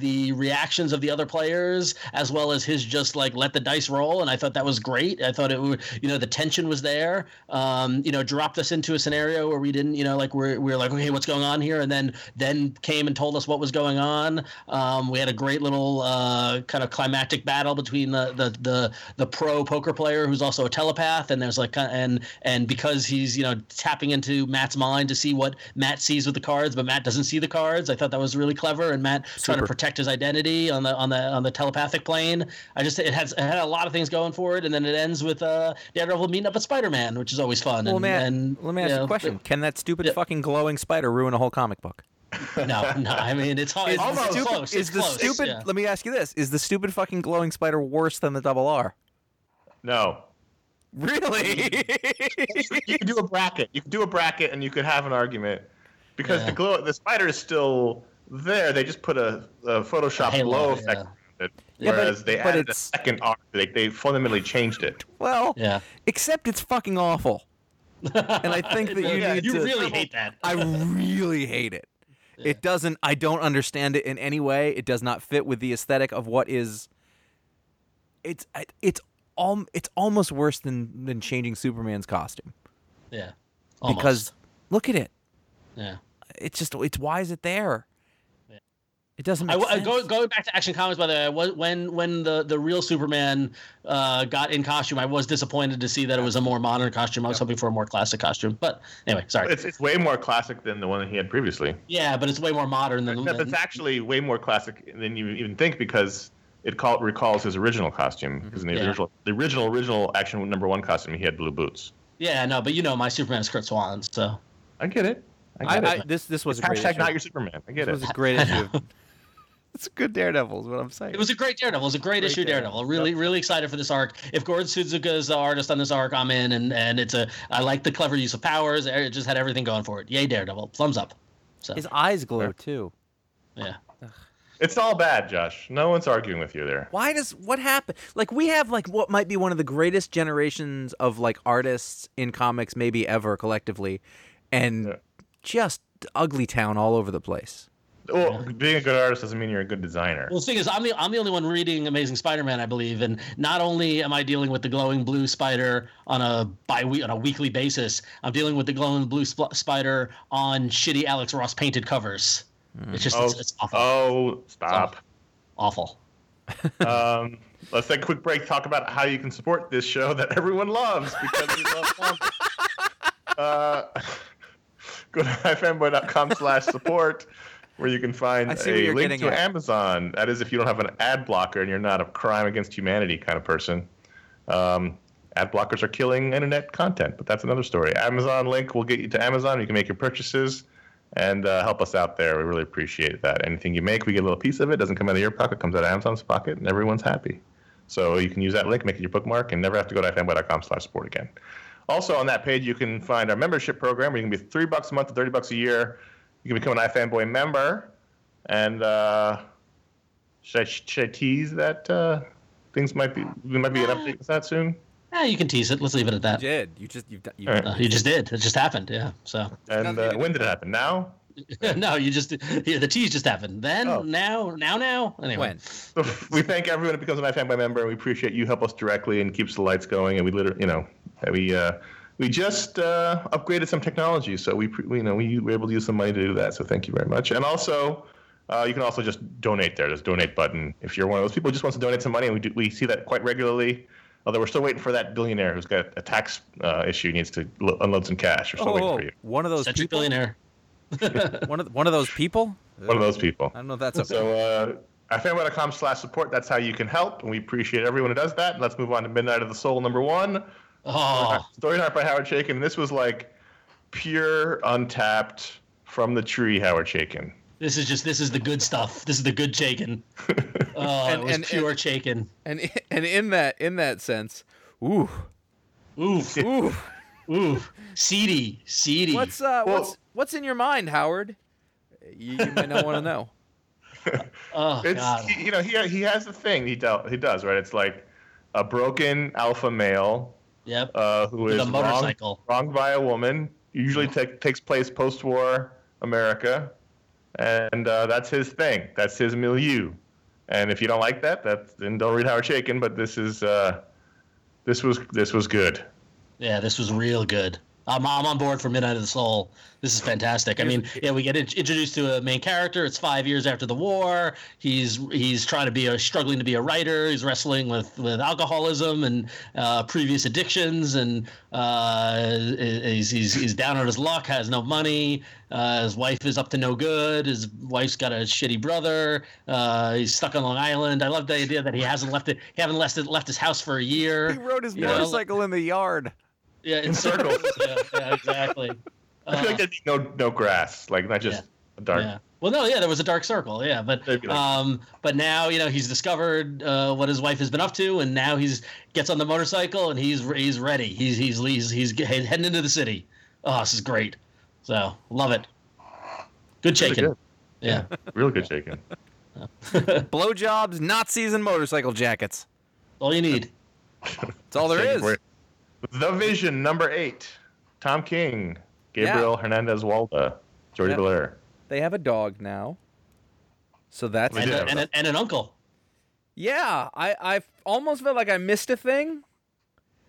the reactions of the other players, as well as his just let the dice roll. And I thought that was great. I thought it would, the tension was there. Dropped us into a scenario where we didn't, we're like, okay, what's going on here? And then came and told us what was going on. We had a great little kind of climactic battle between the pro poker player who's also a telepath, and there's and because he's tapping into Matt's mind to see what Matt sees with the cards, but Matt doesn't see the cards. I thought that was really clever, and Matt trying to protect his identity on the telepathic plane. It had a lot of things going for it, and then it ends with Daredevil meeting up with Spider-Man, which is always fun. Well, and let me ask you a question: can that stupid fucking glowing spider ruin a whole comic book? No, I mean, it's almost stupid, close. Is it's the close, stupid? Yeah. Let me ask you this: is the stupid fucking glowing spider worse than the double R? No. Really? You could do a bracket. You could do a bracket, and you could have an argument because the spider is still there. They just put a Photoshop glow effect on it, whereas they added a second R. They fundamentally changed it. Well, except it's fucking awful. And I think that you really hate that. I really hate it. Yeah. It doesn't. I don't understand it in any way. It does not fit with the aesthetic of what is. It's almost worse than changing Superman's costume. Yeah. Almost. Because look at it. Yeah. It's why is it there? Yeah. It doesn't make sense. Going back to Action Comics, by the way, when the real Superman got in costume, I was disappointed to see that it was a more modern costume. I was hoping for a more classic costume. But anyway, sorry. It's way more classic than the one that he had previously. Yeah, but it's way more modern than the one. It's actually way more classic than you even think because it recalls his original costume. Because in the original Action number 1 costume, he had blue boots. Yeah, no, but you know my Superman is Kurt Swan, so I get it. This was a great issue. Hashtag not your Superman. I get it. This was a great issue. It's a good Daredevil is what I'm saying. It was a great Daredevil. It was a great issue Daredevil. Really excited for this arc. If Goran Sudžuka is the artist on this arc, I'm in. And I like the clever use of powers. It just had everything going for it. Yay, Daredevil. Thumbs up. So. His eyes glow, too. Yeah. It's all bad, Josh. No one's arguing with you there. Why does what happened? Like we have like what might be one of the greatest generations of like artists in comics maybe ever collectively, and just ugly town all over the place. Well, being a good artist doesn't mean you're a good designer. Well, the thing is, I'm the only one reading Amazing Spider-Man, I believe, and not only am I dealing with the glowing blue spider on a weekly basis, I'm dealing with the glowing blue spider on shitty Alex Ross painted covers. It's just it's awful. Oh, stop. It's awful. Let's take a quick break. Talk about how you can support this show that everyone loves because we love comics. Go to ifanboy.com/support where you can find a link to Amazon. That is if you don't have an ad blocker and you're not a crime against humanity kind of person. Ad blockers are killing internet content, but that's another story. Amazon link will get you to Amazon. You can make your purchases. And help us out there. We really appreciate that. Anything you make, we get a little piece of it. It doesn't come out of your pocket. It comes out of Amazon's pocket, and everyone's happy. So you can use that link, make it your bookmark, and never have to go to ifanboy.com/support again. Also on that page, you can find our membership program where you can be $3 a month to $30 a year. You can become an iFanboy member. And should I tease that things might be – there might be an update with that soon? Yeah, you can tease it. Let's leave it at that. You did. You just did. It just happened. Yeah. So. And when did it happen? Now? No, the tease just happened. Then, now. Anyway. When? So we thank everyone who becomes an iFanboy member, and we appreciate you help us directly and keeps the lights going. And we literally, we just upgraded some technology, so we were able to use some money to do that. So thank you very much. And also. You can also just donate there. There's a donate button if you're one of those people who just wants to donate some money. And we see that quite regularly. Although we're still waiting for that billionaire who's got a tax issue, needs to unload some cash. We're still waiting for you. One of those such people? A billionaire. one of those people? One of those people. I don't know if that's okay. So ifanboy.com/support. That's how you can help. And we appreciate everyone who does that. And let's move on to Midnight of the Soul, number 1. Oh. Story art by Howard Chaykin. This was like pure untapped from the tree Howard Chaykin. This is the good stuff. This is the good Chaykin. Oh, it was pure Chaykin. And in that sense, ooh, seedy. What's in your mind, Howard? You might not want to know. He has the thing he does right. It's like a broken alpha male. Yep. Who is wronged by a woman. Usually takes place post-war America. And that's his thing. That's his milieu. And if you don't like that, then don't read Howard Chaykin. But this is this was good. Yeah, this was real good. I'm on board for Midnight of the Soul. This is fantastic. I mean, yeah, we get introduced to a main character. It's 5 years after the war. He's trying to be struggling to be a writer. He's wrestling with alcoholism and previous addictions, and he's down on his luck. Has no money. His wife is up to no good. His wife's got a shitty brother. He's stuck on Long Island. I love the idea that he hasn't left it. He haven't left his house for a year. He rode his motorcycle in the yard. Yeah, in circles. yeah, exactly. I feel like there'd be no grass, like not just a dark. Yeah. Well, no, yeah, there was a dark circle, yeah, but now he's discovered what his wife has been up to, and now he's gets on the motorcycle and he's ready. He's heading into the city. Oh, this is great. So love it. Good Chaykin. Really yeah. Real good Chaykin. Blowjobs, Nazis, and motorcycle jackets. All you need. That's all there is. The Vision, number 8. Tom King, Gabriel Hernandez-Walda, Jordi Belair. They have a dog now. So that's and an uncle. Yeah, I almost felt like I missed a thing.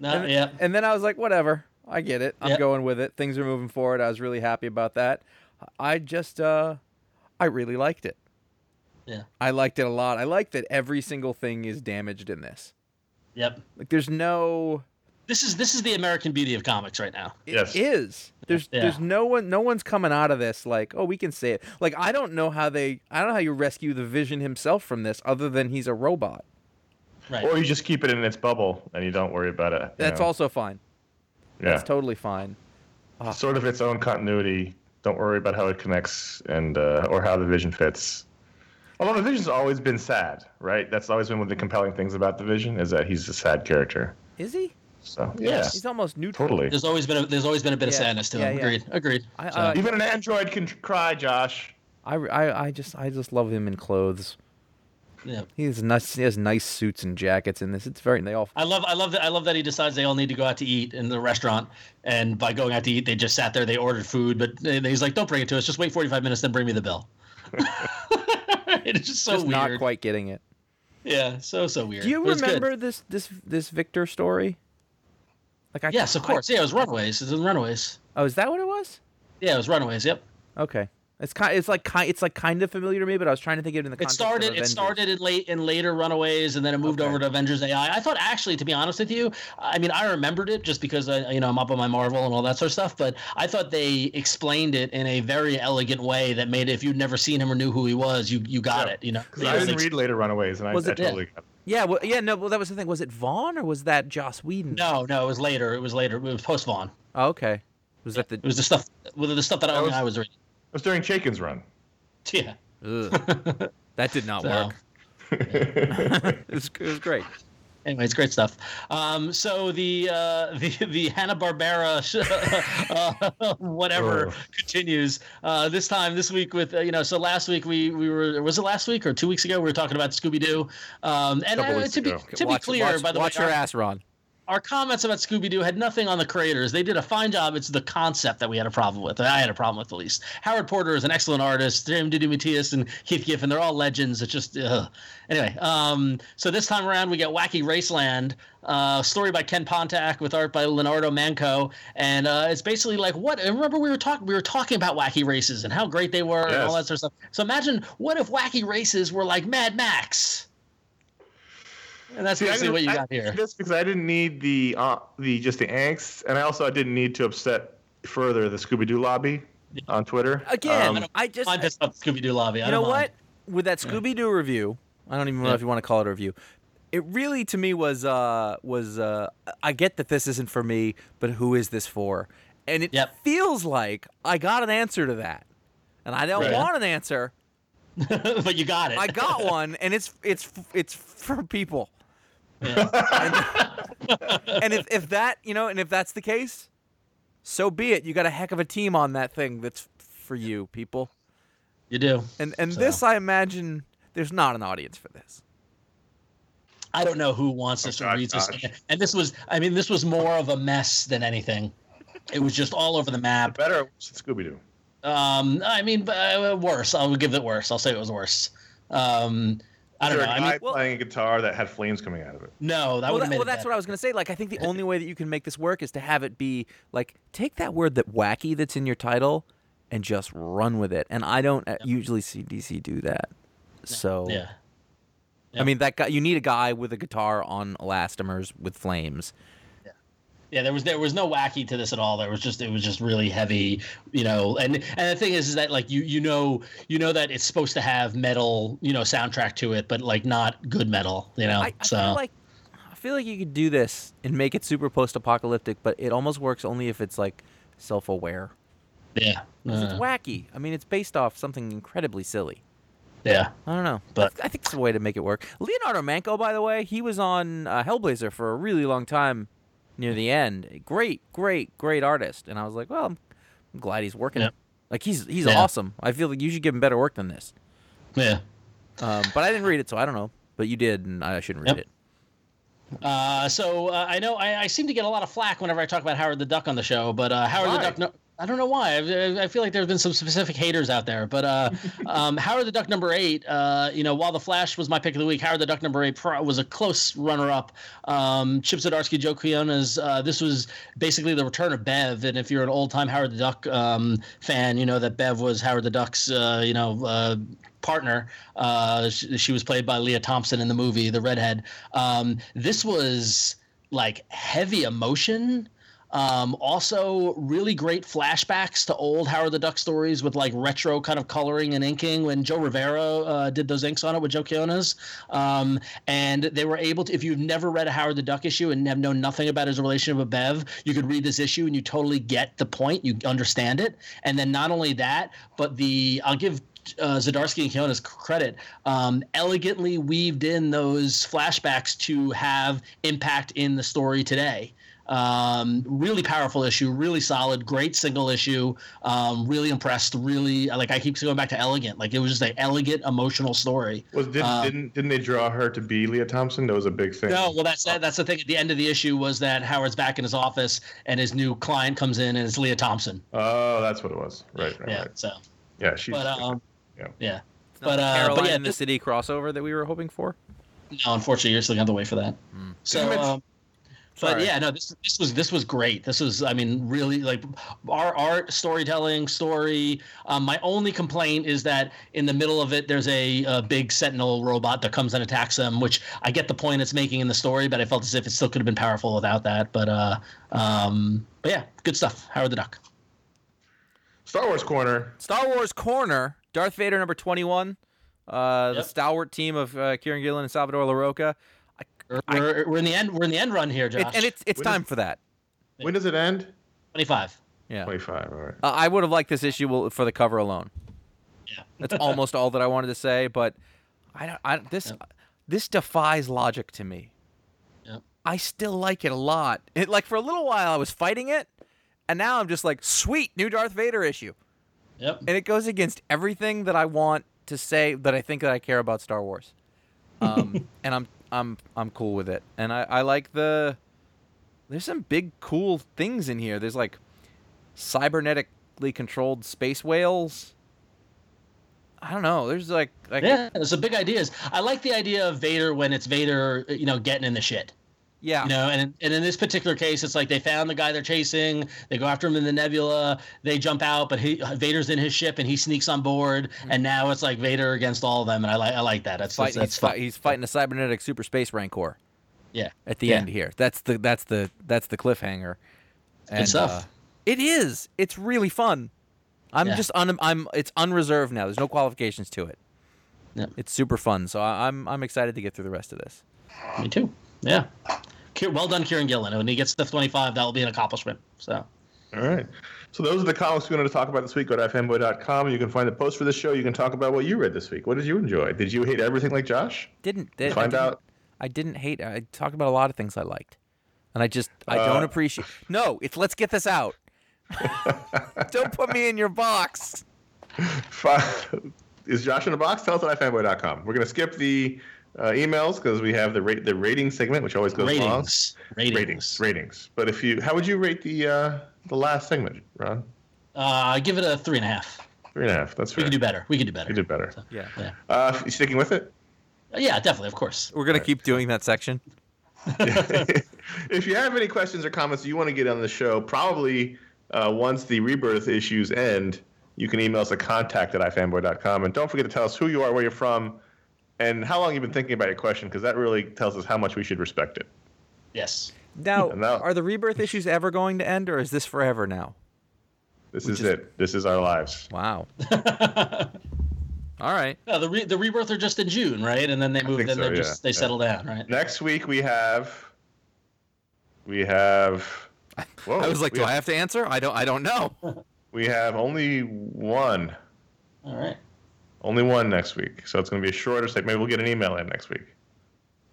And then I was like, whatever. I get it. I'm going with it. Things are moving forward. I was really happy about that. I just, I really liked it. Yeah. I liked it a lot. I like that every single thing is damaged in this. Yep. Like there's no. This is the American beauty of comics right now. It is. There's no one's coming out of this like, oh, we can say it. Like I don't know how you rescue the Vision himself from this other than he's a robot. Right. Or you just keep it in its bubble and you don't worry about it. That's also fine. Yeah. That's totally fine. Sort of its own continuity. Don't worry about how it connects and or how the Vision fits. Although the Vision's always been sad, right? That's always been one of the compelling things about the Vision is that he's a sad character. Is he? So he's almost neutral. Totally. There's always been a bit of sadness to him. Yeah. Agreed. Even an android can cry, Josh. I just love him in clothes. Yeah. He has nice suits and jackets in this. It's very they all. I love that he decides they all need to go out to eat in the restaurant, and by going out to eat, they just sat there. They ordered food, but he's like, "Don't bring it to us. Just wait 45 minutes, then bring me the bill." It's just so weird. Not quite getting it. Yeah, so weird. Do you remember this Victor story? Like yes, of course. Yeah, it was Runaways. It's in Runaways. Oh, is that what it was? Yeah, it was Runaways. Yep. Okay. It's kind of familiar to me, but I was trying to think of it in the context of Avengers. It started in later Runaways, and then it moved over to Avengers AI. I thought, actually, to be honest with you, I mean, I remembered it just because I'm up on my Marvel and all that sort of stuff. But I thought they explained it in a very elegant way that made it, if you'd never seen him or knew who he was, you got it. You know, I didn't read later Runaways, and I totally got it. Yeah, that was the thing. Was it Vaughn or was that Joss Whedon? No, it was later. It was later. It was post Vaughn. Oh, okay. It was the stuff. Well, the stuff that I was reading. It was during Chaykin's run. Yeah. That did not work. It was great. Anyway, it's great stuff. So the Hanna-Barbera whatever continues this time this week with so last week we were, was it last week or 2 weeks ago, we were talking about Scooby-Doo. And to be clear, by the way, watch your ass, Ron. Our comments about Scooby-Doo had nothing on the creators. They did a fine job. It's the concept that we had a problem with. I had a problem with, at least. Howard Porter is an excellent artist. Jim Dudu-Matias and Keith Giffen, they're all legends. It's just anyway. So this time around, we got Wacky Raceland, story by Ken Pontac with art by Leonardo Manco, and it's basically like what. And remember, we were talking about wacky races and how great they were and all that sort of stuff. So imagine what if wacky races were like Mad Max. And that's basically what you got here. This because I didn't need the angst, and I didn't need to upset further the Scooby-Doo lobby on Twitter. Again, I just love Scooby-Doo lobby. You know what? With that Scooby-Doo review, I don't even know if you want to call it a review. It really, to me, was I get that this isn't for me, but who is this for? And it feels like I got an answer to that, and I don't want an answer. But you got it. I got one, and it's for people. Yeah. And if that, and if that's the case, so be it. You got a heck of a team on that thing that's for you, people. You do. And this, I imagine, there's not an audience for this. I don't know who wants this or reads this. And this was more of a mess than anything. It was just all over the map. Better or worse than Scooby-Doo? Worse. I would give it worse. I'll say it was worse. I don't know. I mean, playing a guitar that had flames coming out of it. No, that would have made it. Well, that's what I was going to say. Like, I think the only way that you can make this work is to have it be like, take that word that wacky that's in your title and just run with it. And I don't usually see DC do that. So, I mean, that guy, you need a guy with a guitar on elastomers with flames. Yeah, there was no wacky to this at all. It was just really heavy, And the thing is that like you know that it's supposed to have metal, soundtrack to it, but like not good metal, I feel like you could do this and make it super post-apocalyptic, but it almost works only if it's like self-aware. Yeah, it's wacky. I mean, it's based off something incredibly silly. Yeah, I don't know, but I think it's a way to make it work. Leonardo Manco, by the way, he was on Hellblazer for a really long time. Near the end, great artist, and I was like, well, I'm glad he's working. Yeah. Like he's awesome. I feel like you should give him better work than this. Yeah, but I didn't read it, so I don't know. But you did, and I shouldn't read it. So I know I seem to get a lot of flack whenever I talk about Howard the Duck on the show, but Howard the Duck, no, I don't know why. I feel like there have been some specific haters out there, but Howard the Duck number 8, while The Flash was my pick of the week, Howard the Duck number 8 was a close runner-up. Chip Zdarsky, Joe Quinones, this was basically the return of Bev, and if you're an old-time Howard the Duck fan, you know that Bev was Howard the Duck's, partner. She was played by Leah Thompson in the movie, the redhead. This was like heavy emotion. Also really great flashbacks to old Howard the Duck stories with like retro kind of coloring and inking when Joe Rivera did those inks on it with Joe Quinones. And they were able to, if you've never read a Howard the Duck issue and have known nothing about his relationship with Bev, you could read this issue and you totally get the point. You understand it. And then not only that, but I'll give Zdarsky and Quinones credit, elegantly weaved in those flashbacks to have impact in the story today. Really powerful issue, really solid, great single issue. Really impressed. Really, like I keep going back to elegant. Like it was just an elegant, emotional story. Didn't they draw her to be Leah Thompson? That was a big thing. No, well that's the thing. At the end of the issue was that Howard's back in his office and his new client comes in and it's Leah Thompson. Oh, that's what it was. Right. Yeah. Right. So. Yeah, she's. But yeah. But Caroline in the City crossover that we were hoping for. No, unfortunately, you're still gonna have to wait for that. Mm. So. But yeah, no, this was great. This was, I mean, really like our art, storytelling, story. My only complaint is that in the middle of it, there's a big sentinel robot that comes and attacks them, which I get the point it's making in the story, but I felt as if it still could have been powerful without that. But yeah, good stuff. Howard the Duck. Star Wars Corner. Darth Vader number 21. The stalwart team of Kieran Gillen and Salvador LaRocca. We're in the end run here, Josh. It's time for that. When does it end? 25. Yeah. 25, all right. I would have liked this issue for the cover alone. Yeah. That's almost all that I wanted to say, but this defies logic to me. Yeah. I still like it a lot. Like for a little while I was fighting it, and now I'm just like, sweet, new Darth Vader issue. Yep. And it goes against everything that I want to say that I think that I care about Star Wars. And I'm cool with it, and I like there's some big cool things in here. There's like cybernetically controlled space whales. I don't know. There's like yeah, there's some big ideas. I like the idea of Vader when it's Vader, you know, getting in the shit. Yeah. You know, and in this particular case, it's like they found the guy they're chasing. They go after him in the nebula. They jump out, but Vader's in his ship, and he sneaks on board. Mm-hmm. And now it's like Vader against all of them, and I like that. He's fighting a cybernetic super space rancor. Yeah. At the end here, that's the cliffhanger. And, good stuff. It is. It's really fun. It's unreserved now. There's no qualifications to it. Yeah. It's super fun. So I'm excited to get through the rest of this. Me too. Yeah. Well done, Kieran Gillen. When he gets to 25, that will be an accomplishment. So, all right. So those are the comics we wanted to talk about this week. Go to ifanboy.com. You can find the post for this show. You can talk about what you read this week. What did you enjoy? Did you hate everything like Josh? I didn't hate. I talked about a lot of things I liked, and I don't appreciate. No, it's let's get this out. Don't put me in your box. Is Josh in a box? Tell us at ifanboy.com. We're gonna skip the emails because we have the rating segment, which always goes long. Ratings. But how would you rate the last segment, Ron? I give it a 3.5. 3.5. That's fair. We can do better. We did better. So, yeah. You sticking with it? Yeah, definitely. Of course. We're gonna keep doing that section. If you have any questions or comments you want to get on the show, probably once the Rebirth issues end, you can email us at contact@ifanboy.com, and don't forget to tell us who you are, where you're from, and how long you've been thinking about your question, because that really tells us how much we should respect it. Yes. Now, are the Rebirth issues ever going to end, or is this forever now? This is it. This is our lives. Wow. All right. No, the Rebirth are just in June, right? And then they move. Then they settle down, right? Next week we have. Whoa, I was like, do I have to answer? I don't know. We have only one. All right. Only one next week, so it's going to be a shorter segment. Maybe we'll get an email in next week.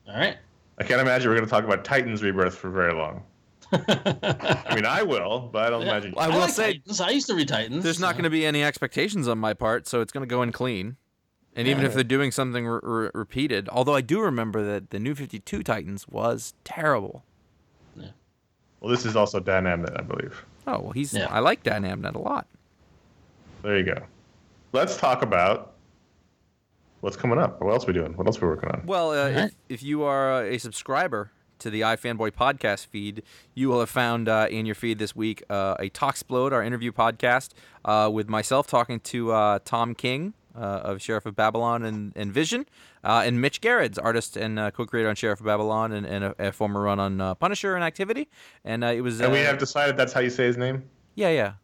All right. I can't imagine we're going to talk about Titans Rebirth for very long. I mean, I will, but I don't imagine. I will say, Titans. I used to read Titans. There's not going to be any expectations on my part, so it's going to go in clean. And even if they're doing something repeated, although I do remember that the New 52 Titans was terrible. Yeah. Well, this is also Dan Abnett, I believe. Oh, well, he's. Yeah. I like Dan Abnett a lot. There you go. Let's talk about what's coming up. What else are we doing? What else are we working on? Well, if you are a subscriber to the iFanboy podcast feed, you will have found in your feed this week a Talksplode, our interview podcast, with myself talking to Tom King of Sheriff of Babylon and Vision, and Mitch Gerrits, artist and co-creator on Sheriff of Babylon and a former run on Punisher and Activity. And it was. And we have decided that's how you say his name. Yeah.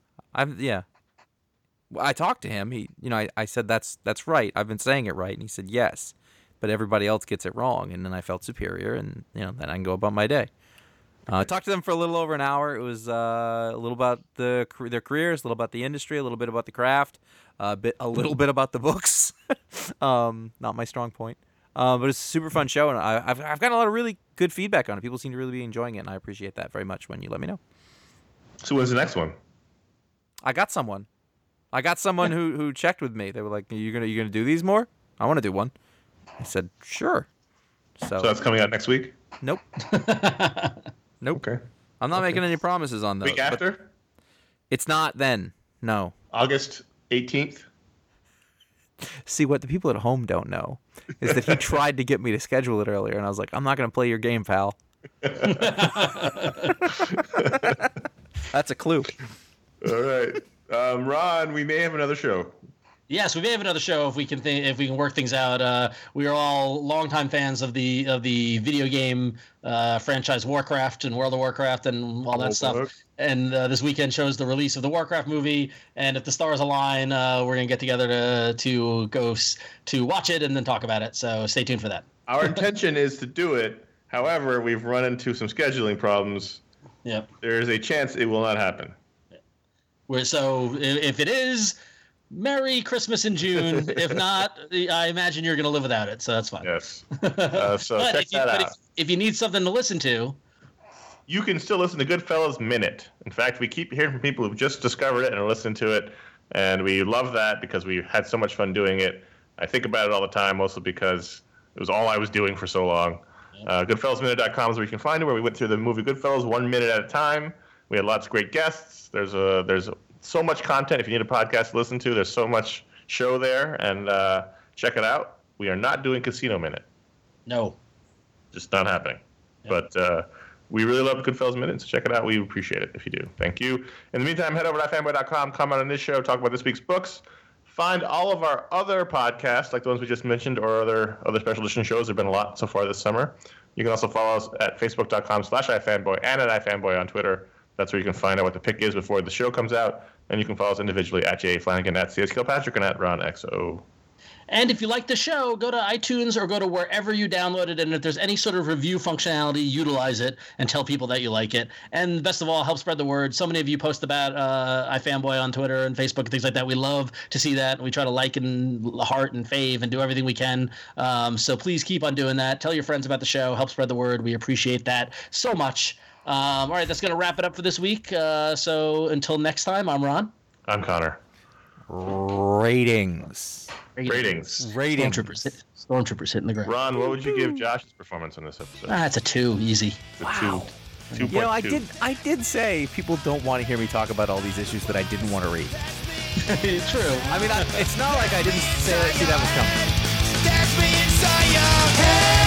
I talked to him. He, I said that's right. I've been saying it right, and he said yes. But everybody else gets it wrong, and then I felt superior, and then I can go about my day. I talked to them for a little over an hour. It was a little about their careers, a little about the industry, a little bit about the craft, a little bit about the books. Not my strong point, but it's a super fun show, and I've got a lot of really good feedback on it. People seem to really be enjoying it, and I appreciate that very much when you let me know. So what's the next one? I got someone who checked with me. They were like, "You're gonna do these more? I want to do one." I said, "Sure." So that's coming out next week? Nope. Okay. I'm not making any promises on those. Week after? It's not then. No. August 18th? See, what the people at home don't know is that he tried to get me to schedule it earlier, and I was like, I'm not going to play your game, pal. That's a clue. All right. Ron, we may have another show. Yes, we may have another show if we can work things out. We are all longtime fans of the video game franchise Warcraft and World of Warcraft and all that stuff. And this weekend shows the release of the Warcraft movie. And if the stars align, we're gonna get together to go to watch it and then talk about it. So stay tuned for that. Our intention is to do it. However, we've run into some scheduling problems. Yep. There is a chance it will not happen. So if it is. Merry Christmas in June. If not, I imagine you're going to live without it, so that's fine. Yes. So check that out. If you need something to listen to, you can still listen to Goodfellas Minute. In fact, we keep hearing from people who've just discovered it and are listening to it, and we love that because we had so much fun doing it. I think about it all the time, mostly because it was all I was doing for so long. Goodfellasminute.com is where you can find it, where we went through the movie Goodfellas 1 minute at a time. We had lots of great guests. There's so much content. If you need a podcast to listen to, there's so much show there, and check it out. We are not doing Casino Minute. No. Just not happening. Yeah. But we really love Goodfellas Minute, so check it out. We appreciate it if you do. Thank you. In the meantime, head over to ifanboy.com, comment on this show, talk about this week's books. Find all of our other podcasts, like the ones we just mentioned, or other special edition shows. There have been a lot so far this summer. You can also follow us at facebook.com/ifanboy and at ifanboy on Twitter. That's where you can find out what the pick is before the show comes out. And you can follow us individually at J.A. Flanagan, at C.S. Kilpatrick, and at Ron XO. And if you like the show, go to iTunes or go to wherever you download it. And if there's any sort of review functionality, utilize it and tell people that you like it. And best of all, help spread the word. So many of you post about iFanboy on Twitter and Facebook and things like that. We love to see that. We try to like and heart and fave and do everything we can. So please keep on doing that. Tell your friends about the show. Help spread the word. We appreciate that so much. All right, that's going to wrap it up for this week. So until next time, I'm Ron. I'm Connor. Ratings. Stormtroopers hitting the ground. Ron, what would you give Josh's performance on this episode? That's a 2. Easy. Wow. 2. I did say people don't want to hear me talk about all these issues that I didn't want to read. True. I mean, it's not like I didn't see that was coming. That's me inside your head.